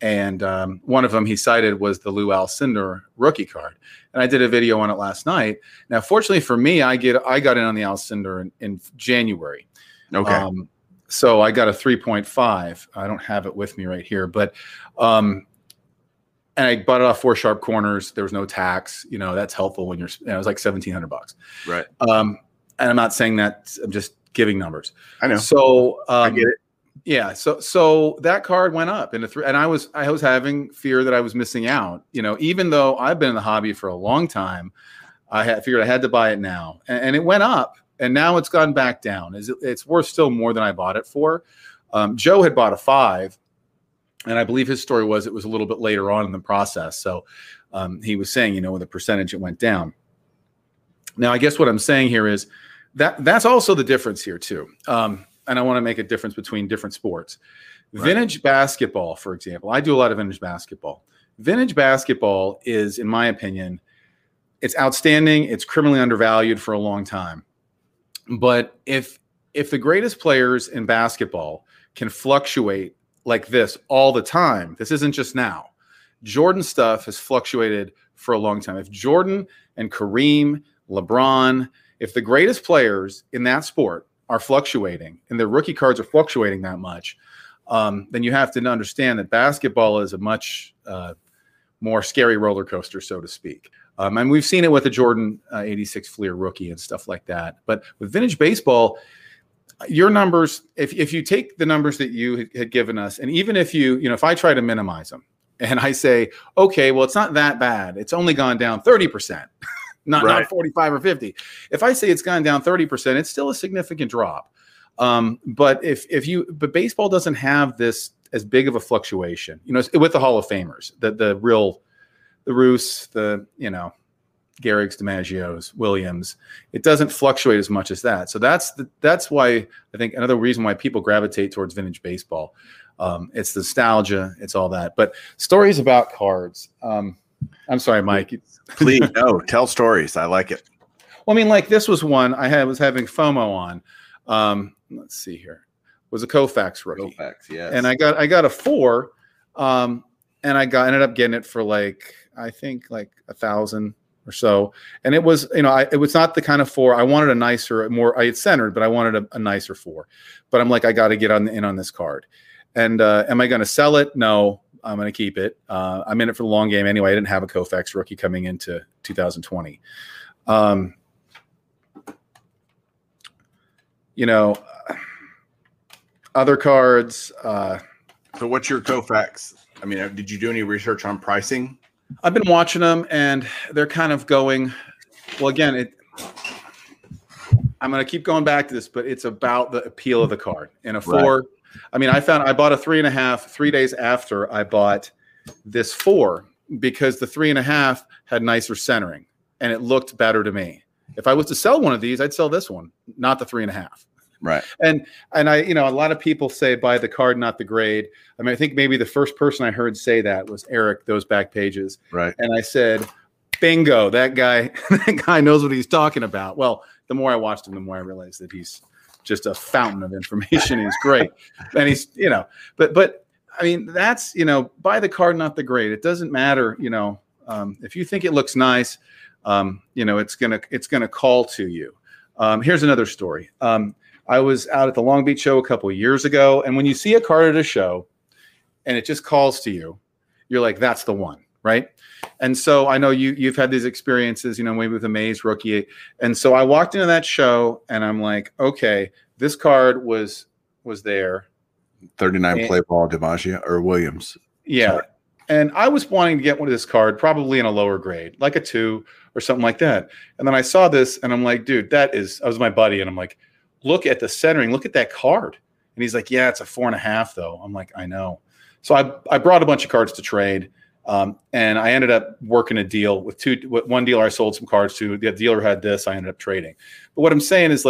And one of them he cited was the Lou Alcindor rookie card. And I did a video on it last night. Now, fortunately for me, I got in on the Alcindor in January. Okay. So I got a 3.5. I don't have it with me right here. But and I bought it off 4 sharp corners. There was no tax. You know, that's helpful when you're, you know, it was like $1,700. Right. And I'm not saying that. I'm just giving numbers. I know. So I get it. Yeah, so that card went up in a 3, and I was having fear that I was missing out. You know, even though I've been in the hobby for a long time, I figured I had to buy it now, and it went up, and now it's gone back down. It's worth still more than I bought it for. Joe had bought a 5, and I believe his story was it was a little bit later on in the process. So he was saying, you know, with the percentage it went down. Now I guess what I'm saying here is that's also the difference here too. And I want to make a difference between different sports. Right. Vintage basketball, for example, I do a lot of vintage basketball. Vintage basketball is, in my opinion, it's outstanding. It's criminally undervalued for a long time. But if the greatest players in basketball can fluctuate like this all the time, this isn't just now. Jordan stuff has fluctuated for a long time. If Jordan and Kareem, LeBron, if the greatest players in that sport are fluctuating and their rookie cards are fluctuating that much, then you have to understand that basketball is a much more scary roller coaster, so to speak. And we've seen it with the Jordan 86 Fleer rookie and stuff like that. But with vintage baseball, your numbers, if you take the numbers that you had given us, and even if you, you know, if I try to minimize them, and I say, okay, well, it's not that bad. It's only gone down 30%, not 45 or 50. If I say it's gone down 30%, it's still a significant drop. But if baseball doesn't have this as big of a fluctuation, you know, with the Hall of Famers, the Roos, Gehrigs, DiMaggio's, Williams, it doesn't fluctuate as much as that. So that's why I think another reason why people gravitate towards vintage baseball. It's nostalgia, it's all that. But stories about cards. I'm sorry, Mike. Please, no, tell stories. I like it. Well, I mean, like this was one I was having FOMO on. Let's see here. It was a Koufax rookie. Koufax, yes. And I got a 4, and ended up getting it for I think $1,000. Or so, and it was, it was not the kind of 4 I wanted. A nicer, more, I had centered, but I wanted a nicer 4. But I'm like, I got to get in on this card. And am I going to sell it? No, I'm going to keep it. I'm in it for the long game anyway. I didn't have a Koufax rookie coming into 2020. Other cards. So what's your Koufax? I mean, did you do any research on pricing? I've been watching them, and they're kind of going. Well, again, I'm going to keep going back to this, but it's about the appeal of the card. And a 4, I mean, I bought a 3.5 3 days after I bought this 4 because the 3.5 had nicer centering and it looked better to me. If I was to sell one of these, I'd sell this one, not the 3.5. Right. And I, a lot of people say buy the card, not the grade. I mean, I think maybe the first person I heard say that was Eric, Those Back Pages. Right. And I said, bingo, that guy knows what he's talking about. Well, the more I watched him, the more I realized that he's just a fountain of information. He's great. And he's, but I mean, that's, buy the card, not the grade. It doesn't matter. If you think it looks nice, it's going to call to you. Here's another story. I was out at the Long Beach show a couple of years ago, and when you see a card at a show and it just calls to you, you're like, that's the one, right? And so I know you've had these experiences, maybe with a Mays rookie. And so I walked into that show and I'm like, okay, this card was there. 39 play ball, DiMaggio or Williams. Yeah. Sorry. And I was wanting to get one of this card, probably in a lower grade, like a 2 or something like that. And then I saw this and I'm like, dude, I was my buddy. And I'm like, look at the centering. Look at that card. And he's like, yeah, it's a 4.5 though. I'm like, I know. So I brought a bunch of cards to trade. And I ended up working a deal with one dealer. I sold some cards to the dealer had this, I ended up trading. But what I'm saying is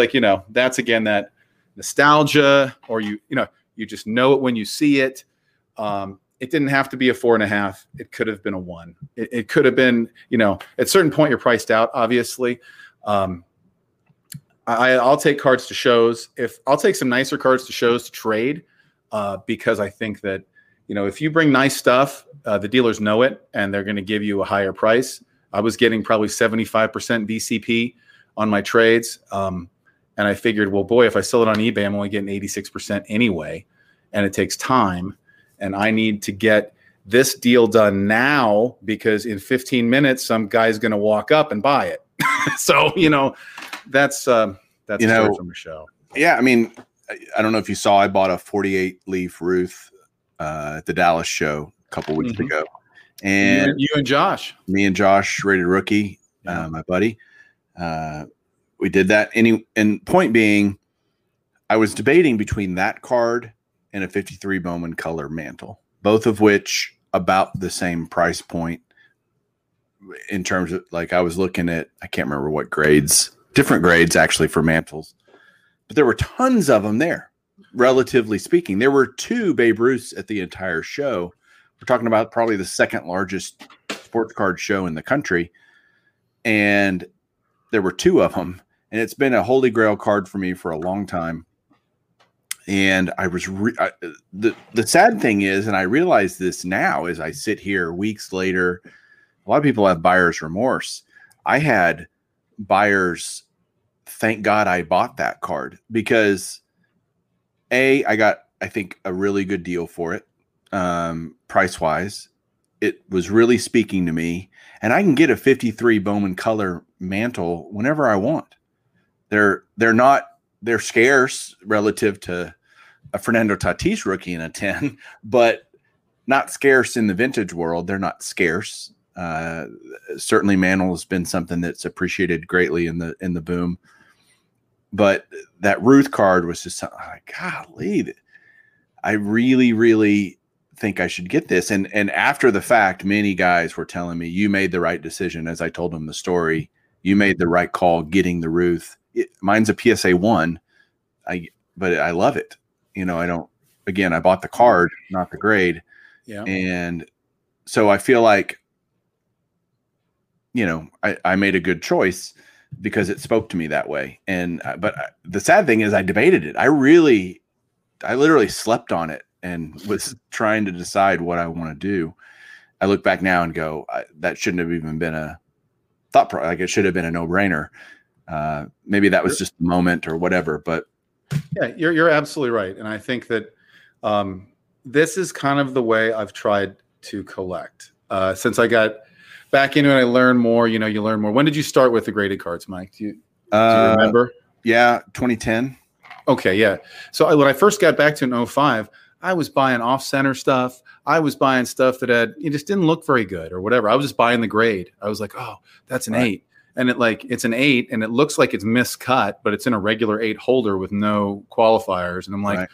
that's again, that nostalgia, or you just know it when you see it. It didn't have to be a 4.5. It could have been a 1. It could have been, at a certain point you're priced out, obviously. I'll take cards to shows. If I'll take some nicer cards to shows to trade, because I think that, if you bring nice stuff, the dealers know it and they're going to give you a higher price. I was getting probably 75% VCP on my trades. And I figured, well, boy, if I sell it on eBay, I'm only getting 86% anyway. And it takes time. And I need to get this deal done now because in 15 minutes, some guy's going to walk up and buy it. So, that's from the show. Yeah. I mean, I don't know if you saw, I bought a 48 leaf Ruth at the Dallas show a couple weeks ago. And me and Josh rated rookie, my buddy, we did that. And point being, I was debating between that card and a 53 Bowman color mantle, both of which about the same price point. In terms of I was looking at, I can't remember what grades, different grades actually for mantles, but there were tons of them there. Relatively speaking, there were 2 Babe Ruths at the entire show. We're talking about probably the second largest sports card show in the country. And there were 2 of them. And it's been a holy grail card for me for a long time. And I was the sad thing is, and I realize this now as I sit here weeks later, a lot of people have buyer's remorse. I had buyers, thank God I bought that card, because I got, I think, a really good deal for it. Price-wise, it was really speaking to me, and I can get a 53 Bowman color mantle whenever I want. They're scarce relative to a Fernando Tatis rookie in a 10, but not scarce in the vintage world. They're not scarce. Certainly mantle has been something that's appreciated greatly in the boom. But that Ruth card was just something like, golly, I really, really think I should get this. And after the fact, many guys were telling me, you made the right decision. As I told them the story, you made the right call getting the Ruth. Mine's a PSA 1, but I love it. You know, I don't, again, I bought the card, not the grade. Yeah. And so I feel like, you know, I made a good choice because it spoke to me that way. And, but the sad thing is I debated it. I literally slept on it and was trying to decide what I want to do. I look back now and go, that shouldn't have even been a thought. Like it should have been a no-brainer. Maybe that was just the moment or whatever, but yeah, you're absolutely right. And I think that, this is kind of the way I've tried to collect, since I got back into it. I learned more, you know, you learn more. When did you start with the graded cards, Mike? Do you remember? Yeah. 2010. Okay. Yeah. So when I first got back to it in 2005, I was buying off center stuff. I was buying stuff that it just didn't look very good or whatever. I was just buying the grade. I was like, oh, that's an 8. And it's an 8 and it looks like it's miscut, but it's in a regular 8 holder with no qualifiers. And I'm like,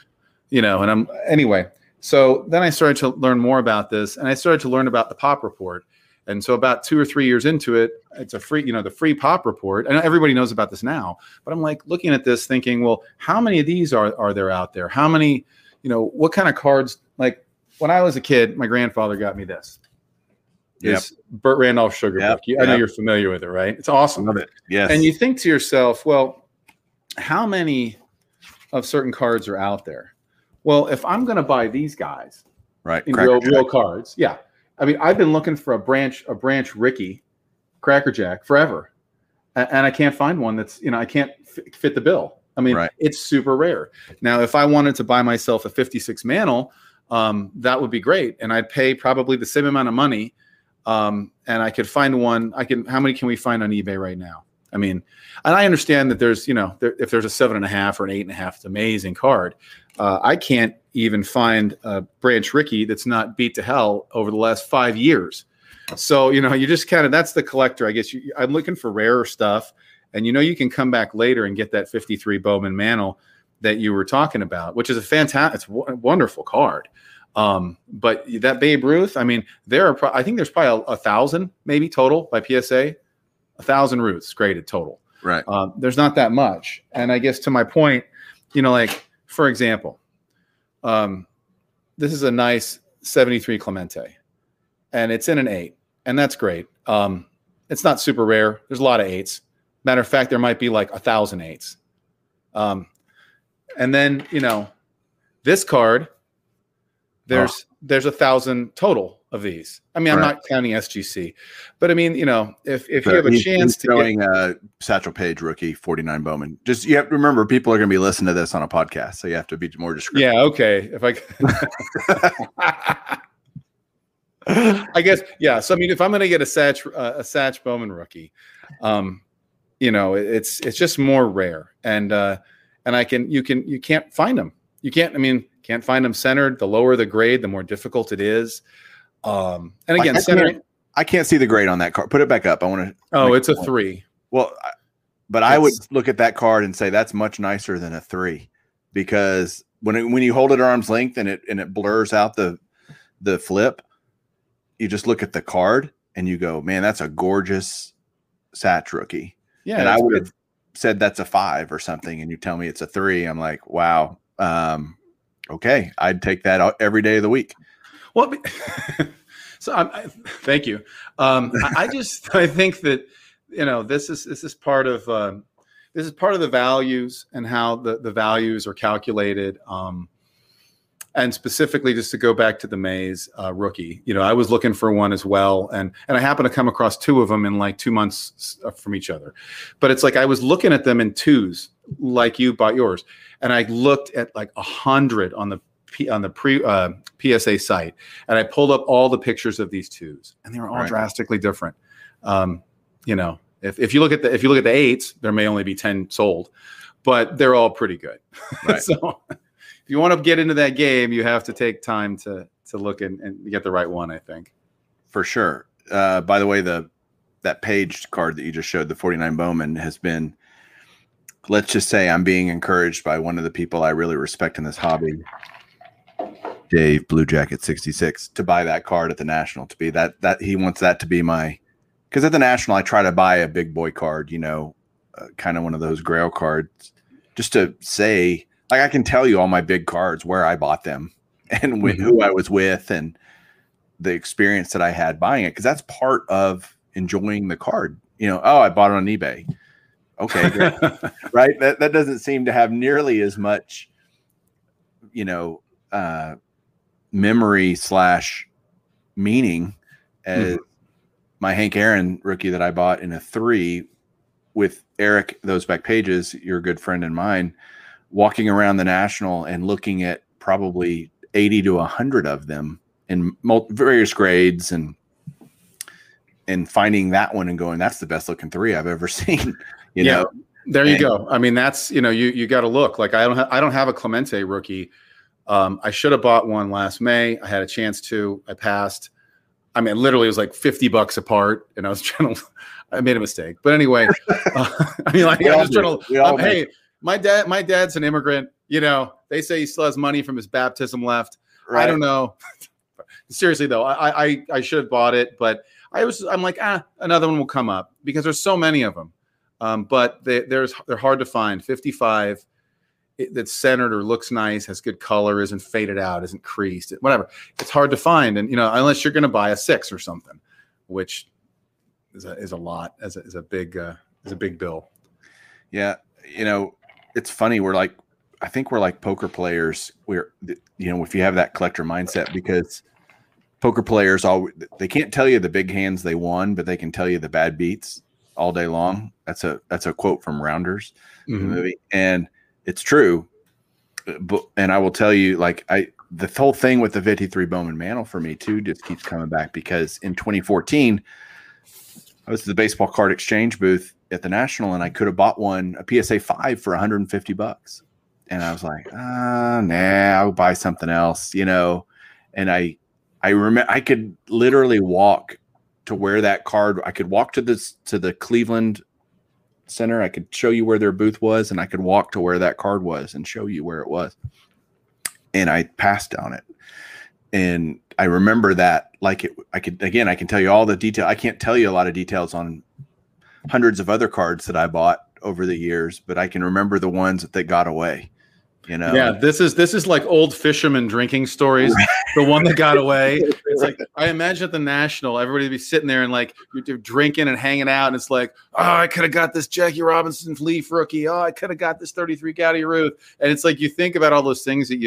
you know, and anyway. So then I started to learn more about this and I started to learn about the pop report. And so about 2 or 3 years into it, it's a free, you know, the free pop report. I know everybody knows about this now, but I'm like looking at this thinking, well, how many of these are there out there? How many, you know, what kind of cards? Like when I was a kid, my grandfather got me this. Yes. Burt Randolph Sugar Book. I know you're familiar with it, right? It's awesome. Love it. Yes. And you think to yourself, well, how many of certain cards are out there? Well, if I'm going to buy these guys, right, real cards, yeah. I mean, I've been looking for a branch Ricky, Cracker Jack forever, and I can't find one that's, you know, I can't fit the bill. I mean, It's super rare. Now, if I wanted to buy myself a 56 Mantle, that would be great, and I'd pay probably the same amount of money. And I could find one. How many can we find on eBay right now? I mean, and I understand that there's, you know, if there's a 7.5 or an 8.5, it's an amazing card. I can't even find a Branch Rickey that's not beat to hell over the last 5 years. So, you know, you just kind of, that's the collector, I guess. I'm looking for rarer stuff, and you know, you can come back later and get that 53 Bowman Mantle that you were talking about, which is it's a wonderful card. But that Babe Ruth, I mean, I think there's probably 1,000 maybe total by PSA, 1,000 Ruths graded total. Right. There's not that much. And I guess to my point, you know, like for example, this is a nice 73 Clemente and it's in an 8 and that's great. It's not super rare. There's a lot of 8s. Matter of fact, there might be like 1,000 8s. And then, you know, this card, there's 1,000 total of these. I mean, I'm not counting SGC, but I mean, you know, if you have a chance to going Satchel Paige rookie 49 Bowman, just you have to remember people are going to be listening to this on a podcast, so you have to be more descriptive. Yeah, okay. If I guess, yeah. So I mean, if I'm going to get a Satch Bowman rookie, you know, it's just more rare, and you can't find them. You can't. I mean. Can't find them centered. The lower the grade, the more difficult it is. And again, I can't see the grade on that card. Put it back up. I want to. Oh, it's a 3. Well, I would look at that card and say that's much nicer than a 3, because when you hold it at arm's length and it blurs out the flip, you just look at the card and you go, man, that's a gorgeous Satch rookie. Yeah, and I would have said that's a 5 or something, and you tell me it's a 3. I'm like, wow. Okay, I'd take that out every day of the week. Well, so thank you. I think that, you know, this is part of the values and how the values are calculated. And specifically, just to go back to the Mays rookie, you know, I was looking for one as well, and I happened to come across 2 of them in like 2 months from each other. But it's like I was looking at them in 2s, like you bought yours, and I looked at like 100 on the PSA site, and I pulled up all the pictures of these 2s, and they were all drastically different. You know, if you look at the 8s, there may only be 10 sold, but they're all pretty good. Right. So. If you want to get into that game, you have to take time to to look and get the right one, I think. For sure. By the way, that page card that you just showed, the 49 Bowman, has been, let's just say I'm being encouraged by one of the people I really respect in this hobby, Dave Blue Jacket 66, to buy that card at the National, to be that he wants that to be my, because at the National I try to buy a big boy card, you know, kind of one of those grail cards, just to say, like, I can tell you all my big cards, where I bought them and with who I was with and the experience that I had buying it, because that's part of enjoying the card. You know, oh, I bought it on eBay. Okay, great. Right? That doesn't seem to have nearly as much, you know, memory / meaning as my Hank Aaron rookie that I bought in a 3 with Eric, those back pages, your good friend and mine, walking around the National and looking at probably 80 to 100 of them in various grades and finding that one and going, that's the best looking 3 I've ever seen. You know, there you go. I mean, that's, you know, you got to look. Like, I don't have a Clemente rookie. I should have bought one last May. I had a chance to. I passed. I mean, literally, it was like $50 apart, and I was trying to. I made a mistake, but anyway, I mean, like, I was trying to. Hey, my dad's an immigrant. You know, they say he still has money from his baptism left. Right. I don't know. Seriously though, I should have bought it, but I'm like, another one will come up because there's so many of them. But they're hard to find. 55 that's centered or looks nice, has good color, isn't faded out, isn't creased, whatever. It's hard to find, and you know, unless you're going to buy a 6 or something, which is a lot, is a big bill. Yeah, you know, it's funny. I think we're like poker players. You know, if you have that collector mindset, because poker players they can't tell you the big hands they won, but they can tell you the bad beats all day long. That's a quote from Rounders, the movie, and it's true. But, and I will tell you, like, the whole thing with the 53 Bowman Mantle for me too just keeps coming back, because in 2014 I was at the baseball card exchange booth at the National, and I could have bought one, a PSA 5 for $150, and I was like, I'll buy something else, you know. And I remember I could literally walk to where that card, I could walk to the Cleveland Center. I could show you where their booth was, and I could walk to where that card was and show you where it was. And I passed on it. And I remember that, like, I can tell you all the detail. I can't tell you a lot of details on hundreds of other cards that I bought over the years, but I can remember the ones that got away. You know, yeah, this is like old fisherman drinking stories. The one that got away. It's like, I imagine at the National, everybody would be sitting there and like you're drinking and hanging out, and it's like, oh, I could have got this Jackie Robinson Leaf rookie. Oh, I could have got this 33 Gowdy Ruth. And it's like you think about all those things that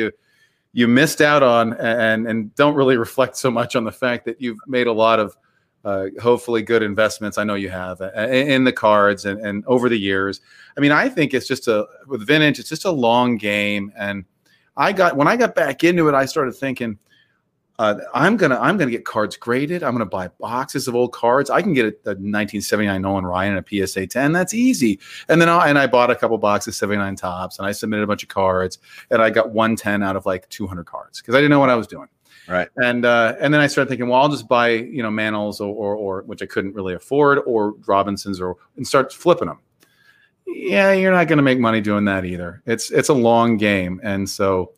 you missed out on, and don't really reflect so much on the fact that you've made a lot of hopefully good investments. I know you have in the cards and over the years. I mean, I think it's just with vintage, it's just a long game. And when I got back into it, I started thinking, I'm gonna get cards graded. I'm gonna buy boxes of old cards. I can get a 1979 Nolan Ryan and a PSA 10. That's easy. And then I bought a couple boxes, 79 Tops, and I submitted a bunch of cards, and I got 110 out of like 200 cards because I didn't know what I was doing. Right. And then I started thinking, well, I'll just buy, you know, Mantles or which I couldn't really afford, or Robinsons, and start flipping them. Yeah, you're not going to make money doing that either. It's a long game, and so,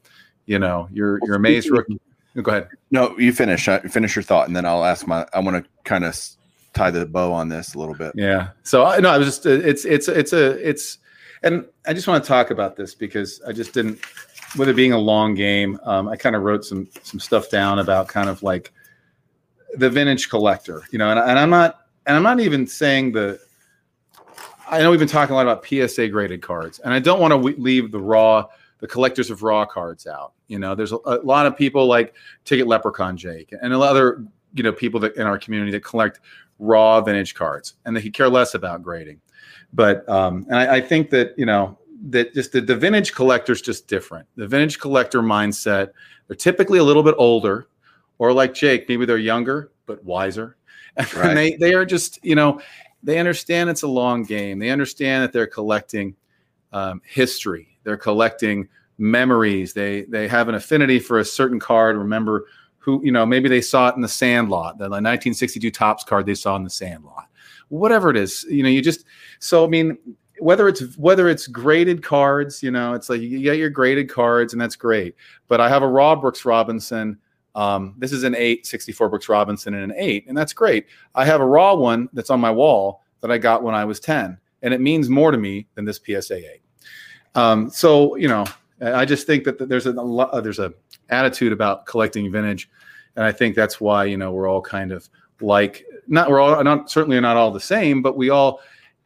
you know, your amazed rookie. Go ahead. No, you finish your thought, and then I'll ask my. I want to kind of tie the bow on this a little bit. Yeah. So I was just and I just want to talk about this because I just didn't. With it being a long game, I kind of wrote some stuff down about kind of like the vintage collector, you know, and I'm not even saying I know we've been talking a lot about PSA graded cards, and I don't want to leave the collectors of raw cards out. You know, there's a lot of people like Ticket Leprechaun Jake and other, you know, people that in our community that collect raw vintage cards, and they could care less about grading. But and I think that, you know, that just the vintage collector's just different. The vintage collector mindset, they're typically a little bit older, or like Jake, maybe they're younger but wiser. And right. they are just, you know, they understand it's a long game. They understand that they're collecting history. They're collecting memories. They have an affinity for a certain card. Remember who, you know, maybe they saw it in the Sandlot, the 1962 Topps card they saw in the Sandlot, whatever it is, you know, you just, so, I mean, whether it's graded cards, you know, it's like you get your graded cards and that's great. But I have a raw Brooks Robinson. This is an 8/64 Brooks Robinson and an 8, and that's great. I have a raw one that's on my wall that I got when I was 10, and it means more to me than this PSA 8. So, you know, I just think that there's an attitude about collecting vintage, and I think that's why, you know, we're all kind of like, certainly not all the same, but we all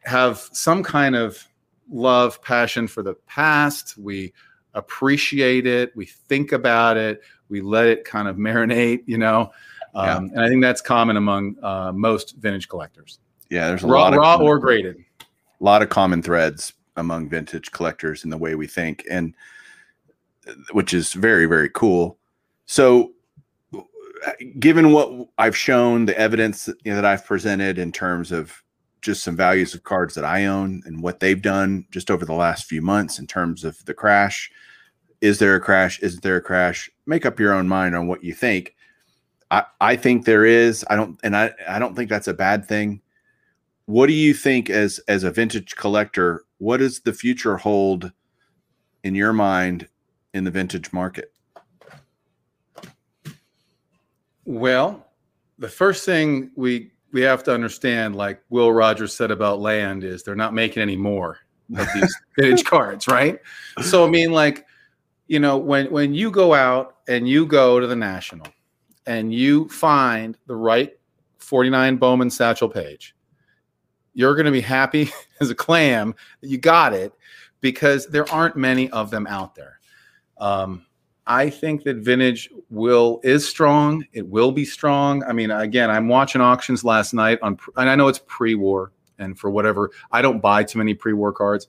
have some kind of love, passion for the past. We appreciate it. We think about it. We let it kind of marinate, you know. And I think that's common among most vintage collectors. Yeah, there's a lot of raw or graded. A lot of common threads among vintage collectors in the way we think, and which is very, very cool. So, given what I've shown, the evidence that, you know, that I've presented in terms of just some values of cards that I own and what they've done just over the last few months in terms of the crash. Is there a crash? Isn't there a crash? Make up your own mind on what you think. I think there is. I don't think that's a bad thing. What do you think as a vintage collector, what does the future hold in your mind in the vintage market? Well, the first thing we have to understand, like Will Rogers said about land, is they're not making any more of these vintage cards, right? So, I mean, like, you know, when you go out and you go to the National and you find the right 49 Bowman Satchel Paige, you're going to be happy as a clam that you got it, because there aren't many of them out there. I think that vintage is strong. It will be strong. I mean, again, I'm watching auctions last night and I know it's pre-war, and for whatever, I don't buy too many pre-war cards.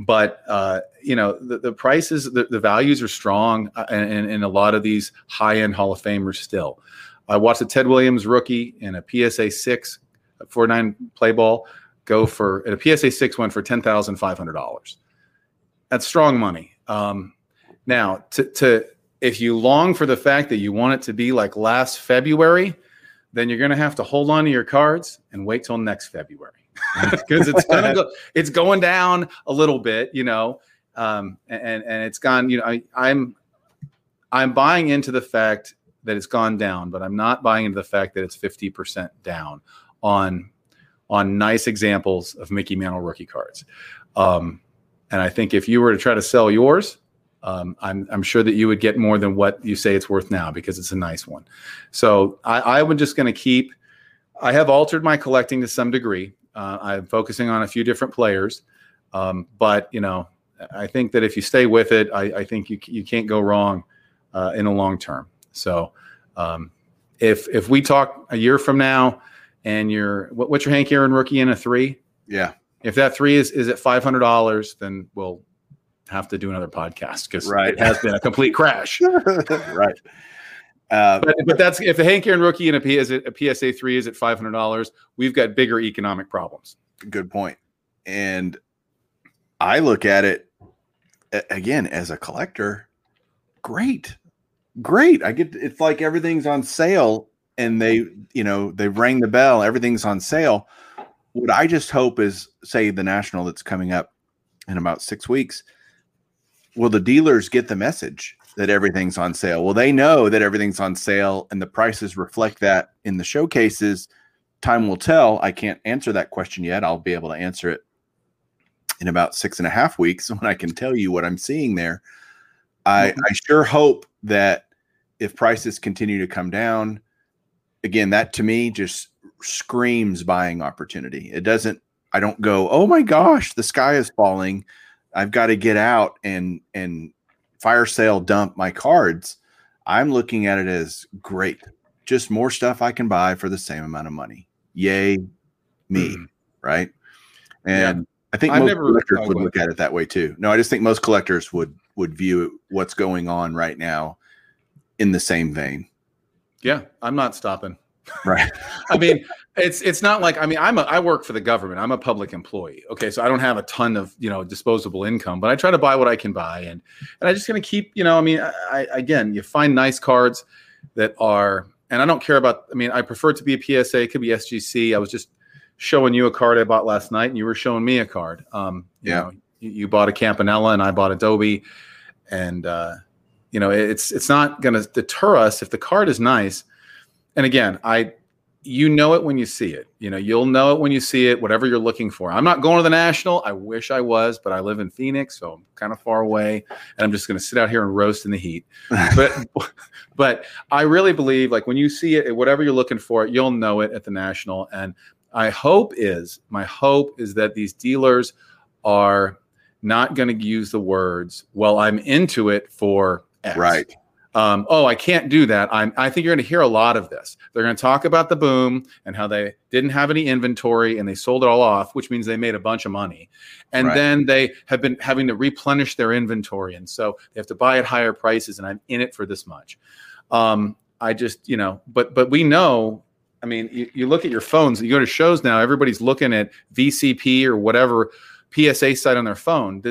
But you know, the prices, the values are strong in a lot of these high-end Hall of Famers still. I watched a Ted Williams rookie and a PSA 6, 49 play ball go for, and a PSA 6 went for $10,500. That's strong money. Now, if you long for the fact that you want it to be like last February, then you're going to have to hold on to your cards and wait till next February, because it's going down a little bit, you know, and it's gone. You know, I'm buying into the fact that it's gone down, but I'm not buying into the fact that it's 50% down on nice examples of Mickey Mantle rookie cards. And I think if you were to try to sell yours, I'm sure that you would get more than what you say it's worth now, because it's a nice one. So I have altered my collecting to some degree. I'm focusing on a few different players. But, you know, I think that if you stay with it, I think you can't go wrong in the long term. So if we talk a year from now and what's your Hank Aaron rookie in a 3? Yeah. If that 3 is at $500, then we'll have to do another podcast, because it has been a complete crash. Right. But that's, if the Hank Aaron rookie and a PSA 3 is at $500, we've got bigger economic problems. Good point. And I look at it again as a collector. Great. I get, it's like everything's on sale, and they, you know, they rang the bell. Everything's on sale. What I just hope is, say, the National that's coming up in about 6 weeks. Will the dealers get the message that everything's on sale? Will they know that everything's on sale and the prices reflect that in the showcases? Time will tell. I can't answer that question yet. I'll be able to answer it in about 6.5 weeks when I can tell you what I'm seeing there. I sure hope that if prices continue to come down, again, that to me just screams buying opportunity. It doesn't, I don't go, oh my gosh, the sky is falling, I've got to get out and fire sale dump my cards. I'm looking at it as great, just more stuff I can buy for the same amount of money. Yay, me, right? And yeah. I think most collectors would look at it that way too. No, I just think most collectors would view what's going on right now in the same vein. Yeah, I'm not stopping. Right. I mean, it's not like, I mean, I work for the government. I'm a public employee. Okay. So I don't have a ton of, you know, disposable income, but I try to buy what I can buy. And I'm just going to keep, you know, I mean, again, you find nice cards. that are, and I don't care about, I mean, I prefer it to be a PSA. It could be SGC. I was just showing you a card I bought last night, and you were showing me a card. You know, you bought a Campanella, and I bought a Dobie. And, you know, it's not going to deter us if the card is nice. And again, you know it when you see it. You know, you'll know it when you see it, whatever you're looking for. I'm not going to the National. I wish I was, but I live in Phoenix, so I'm kind of far away, and I'm just going to sit out here and roast in the heat. But I really believe, like, when you see it, whatever you're looking for, you'll know it at the National. And my hope is that these dealers are not going to use the words, well, I'm into it for X. Right. Oh, I can't do that. I think you're going to hear a lot of this. They're going to talk about the boom and how they didn't have any inventory and they sold it all off, which means they made a bunch of money. And then they have been having to replenish their inventory. And so they have to buy at higher prices, and I'm in it for this much. I just, you know, but we know, I mean, you look at your phones, you go to shows now, everybody's looking at VCP or whatever PSA site on their phone.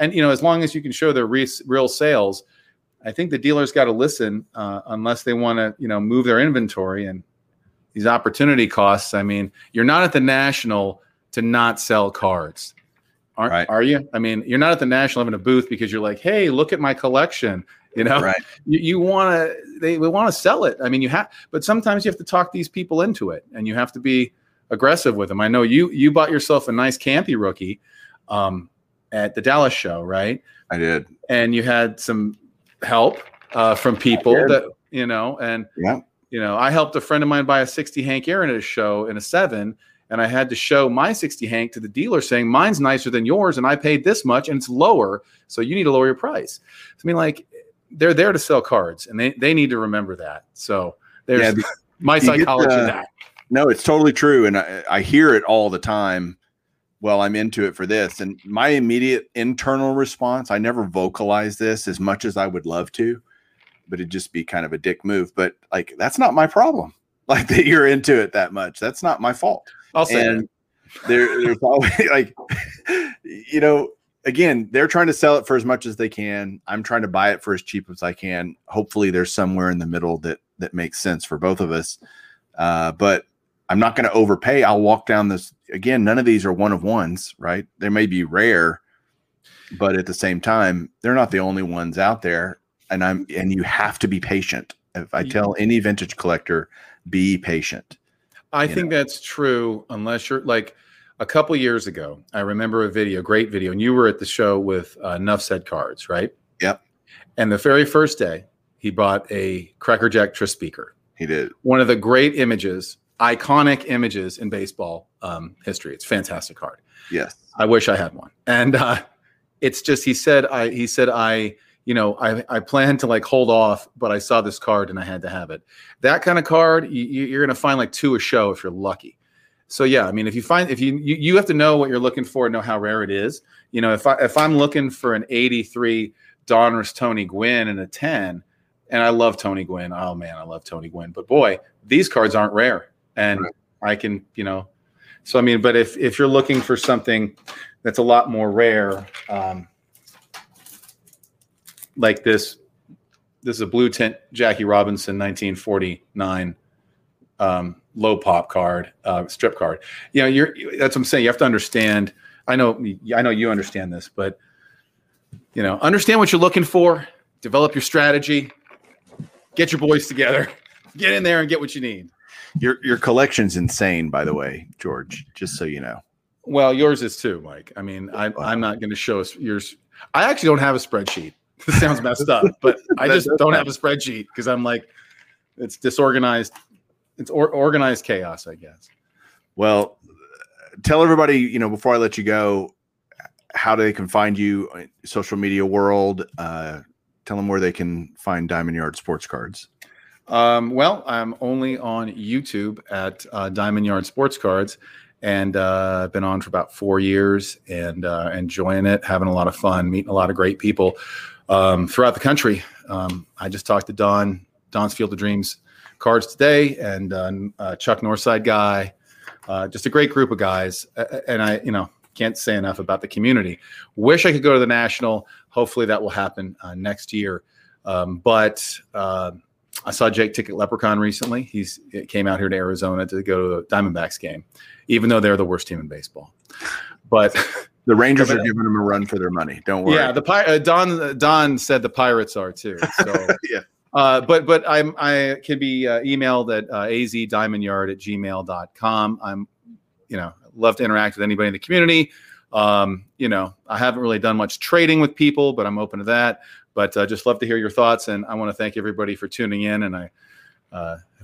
And, you know, as long as you can show their real sales, I think the dealers got to listen unless they want to, you know, move their inventory. And these opportunity costs, I mean, you're not at the National to not sell cards. Are you? I mean, you're not at the National having a booth because you're like, hey, look at my collection. You know, you want to, we want to sell it. I mean, but sometimes you have to talk these people into it, and you have to be aggressive with them. I know you bought yourself a nice Campy rookie at the Dallas show, right? I did. And you had some help from people that, you know, and, you know, I helped a friend of mine buy a 60 Hank Aaron at a show in a 7, and I had to show my 60 Hank to the dealer saying, mine's nicer than yours, and I paid this much, and it's lower, so you need to lower your price. I mean, like, they're there to sell cards, and they need to remember that. So there's my psychology in that. No, it's totally true, and I hear it all the time. Well, I'm into it for this. And my immediate internal response, I never vocalize this as much as I would love to, but it'd just be kind of a dick move. But, like, that's not my problem, like, that you're into it that much. That's not my fault. I'll say that. There's always, like, you know, again, they're trying to sell it for as much as they can. I'm trying to buy it for as cheap as I can. Hopefully there's somewhere in the middle that makes sense for both of us. But I'm not going to overpay. I'll walk down this. Again, none of these are one of ones, right? They may be rare, but at the same time, they're not the only ones out there. And you have to be patient. If I tell any vintage collector, be patient. I think that's true, unless you're like a couple years ago. I remember a great video, and you were at the show with Nuff Said Cards, right? Yep. And the very first day, he bought a Cracker Jack Trispeaker. He did. One of the great images. Iconic images in baseball history. It's a fantastic card. Yes, I wish I had one. And it's just he said I planned to, like, hold off, but I saw this card and I had to have it. That kind of card you're going to find like two a show if you're lucky. So yeah, I mean, if you have to know what you're looking for and know how rare it is. You know, if I'm looking for an 83 Donruss Tony Gwynn and a 10, and I love Tony Gwynn. Oh man, I love Tony Gwynn. But boy, these cards aren't rare. And I can, you know, so I mean, but if you're looking for something that's a lot more rare, like this is a blue tint Jackie Robinson 1949 low pop card, strip card. You know, that's what I'm saying. You have to understand. I know you understand this, but, you know, understand what you're looking for. Develop your strategy. Get your boys together. Get in there and get what you need. Your collection's insane, by the way, George, just so you know. Well, yours is too, Mike. I mean, I'm not going to show us yours. I actually don't have a spreadsheet. This sounds messed up, but I just don't have a spreadsheet because I'm like, it's disorganized. It's organized chaos, I guess. Well, tell everybody, you know, before I let you go, how they can find you in social media world. Tell them where they can find Diamond Yard Sports Cards. Well, I'm only on YouTube at Diamond Yard Sports Cards, and I've been on for about 4 years and enjoying it, having a lot of fun, meeting a lot of great people throughout the country. I just talked to Don's Field of Dreams Cards today, and Chuck Northside guy, just a great group of guys. And I, you know, can't say enough about the community. Wish I could go to the National. Hopefully that will happen next year. But I saw Jake Ticket Leprechaun recently. He came out here to Arizona to go to the Diamondbacks game, even though they're the worst team in baseball. But the Rangers are giving them a run for their money. Don't worry. Yeah, Don said the Pirates are too. So yeah. But I can be emailed at azdiamondyard@gmail.com. I'm, love to interact with anybody in the community. I haven't really done much trading with people, but I'm open to that. But I just love to hear your thoughts. And I want to thank everybody for tuning in. And I've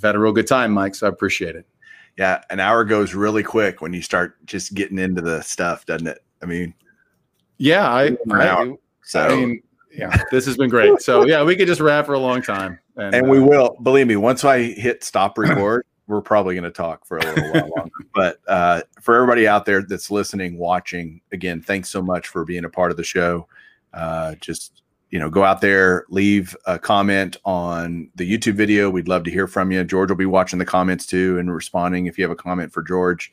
had a real good time, Mike, so I appreciate it. Yeah. An hour goes really quick when you start just getting into the stuff, doesn't it? I mean, yeah, this has been great. So yeah, we could just rap for a long time. And we will, believe me, once I hit stop record, we're probably going to talk for a little while longer. But for everybody out there that's listening, watching, again, thanks so much for being a part of the show. Go out there, leave a comment on the YouTube video. We'd love to hear from you. George will be watching the comments too and responding if you have a comment for George.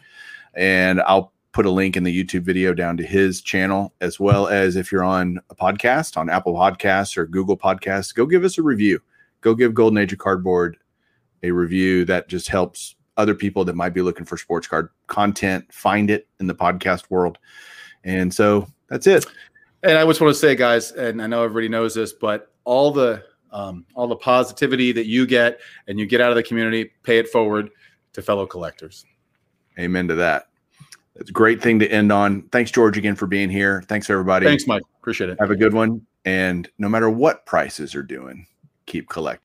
And I'll put a link in the YouTube video down to his channel, as well as if you're on a podcast, on Apple Podcasts or Google Podcasts, go give us a review. Go give Golden Age of Cardboard a review. That just helps other people that might be looking for sports card content find it in the podcast world. And so that's it. And I just want to say, guys, and I know everybody knows this, but all the positivity that you get and you get out of the community, pay it forward to fellow collectors. Amen to that. It's a great thing to end on. Thanks, George, again for being here. Thanks, everybody. Thanks, Mike. Appreciate it. Have a good one. And no matter what prices are doing, keep collecting.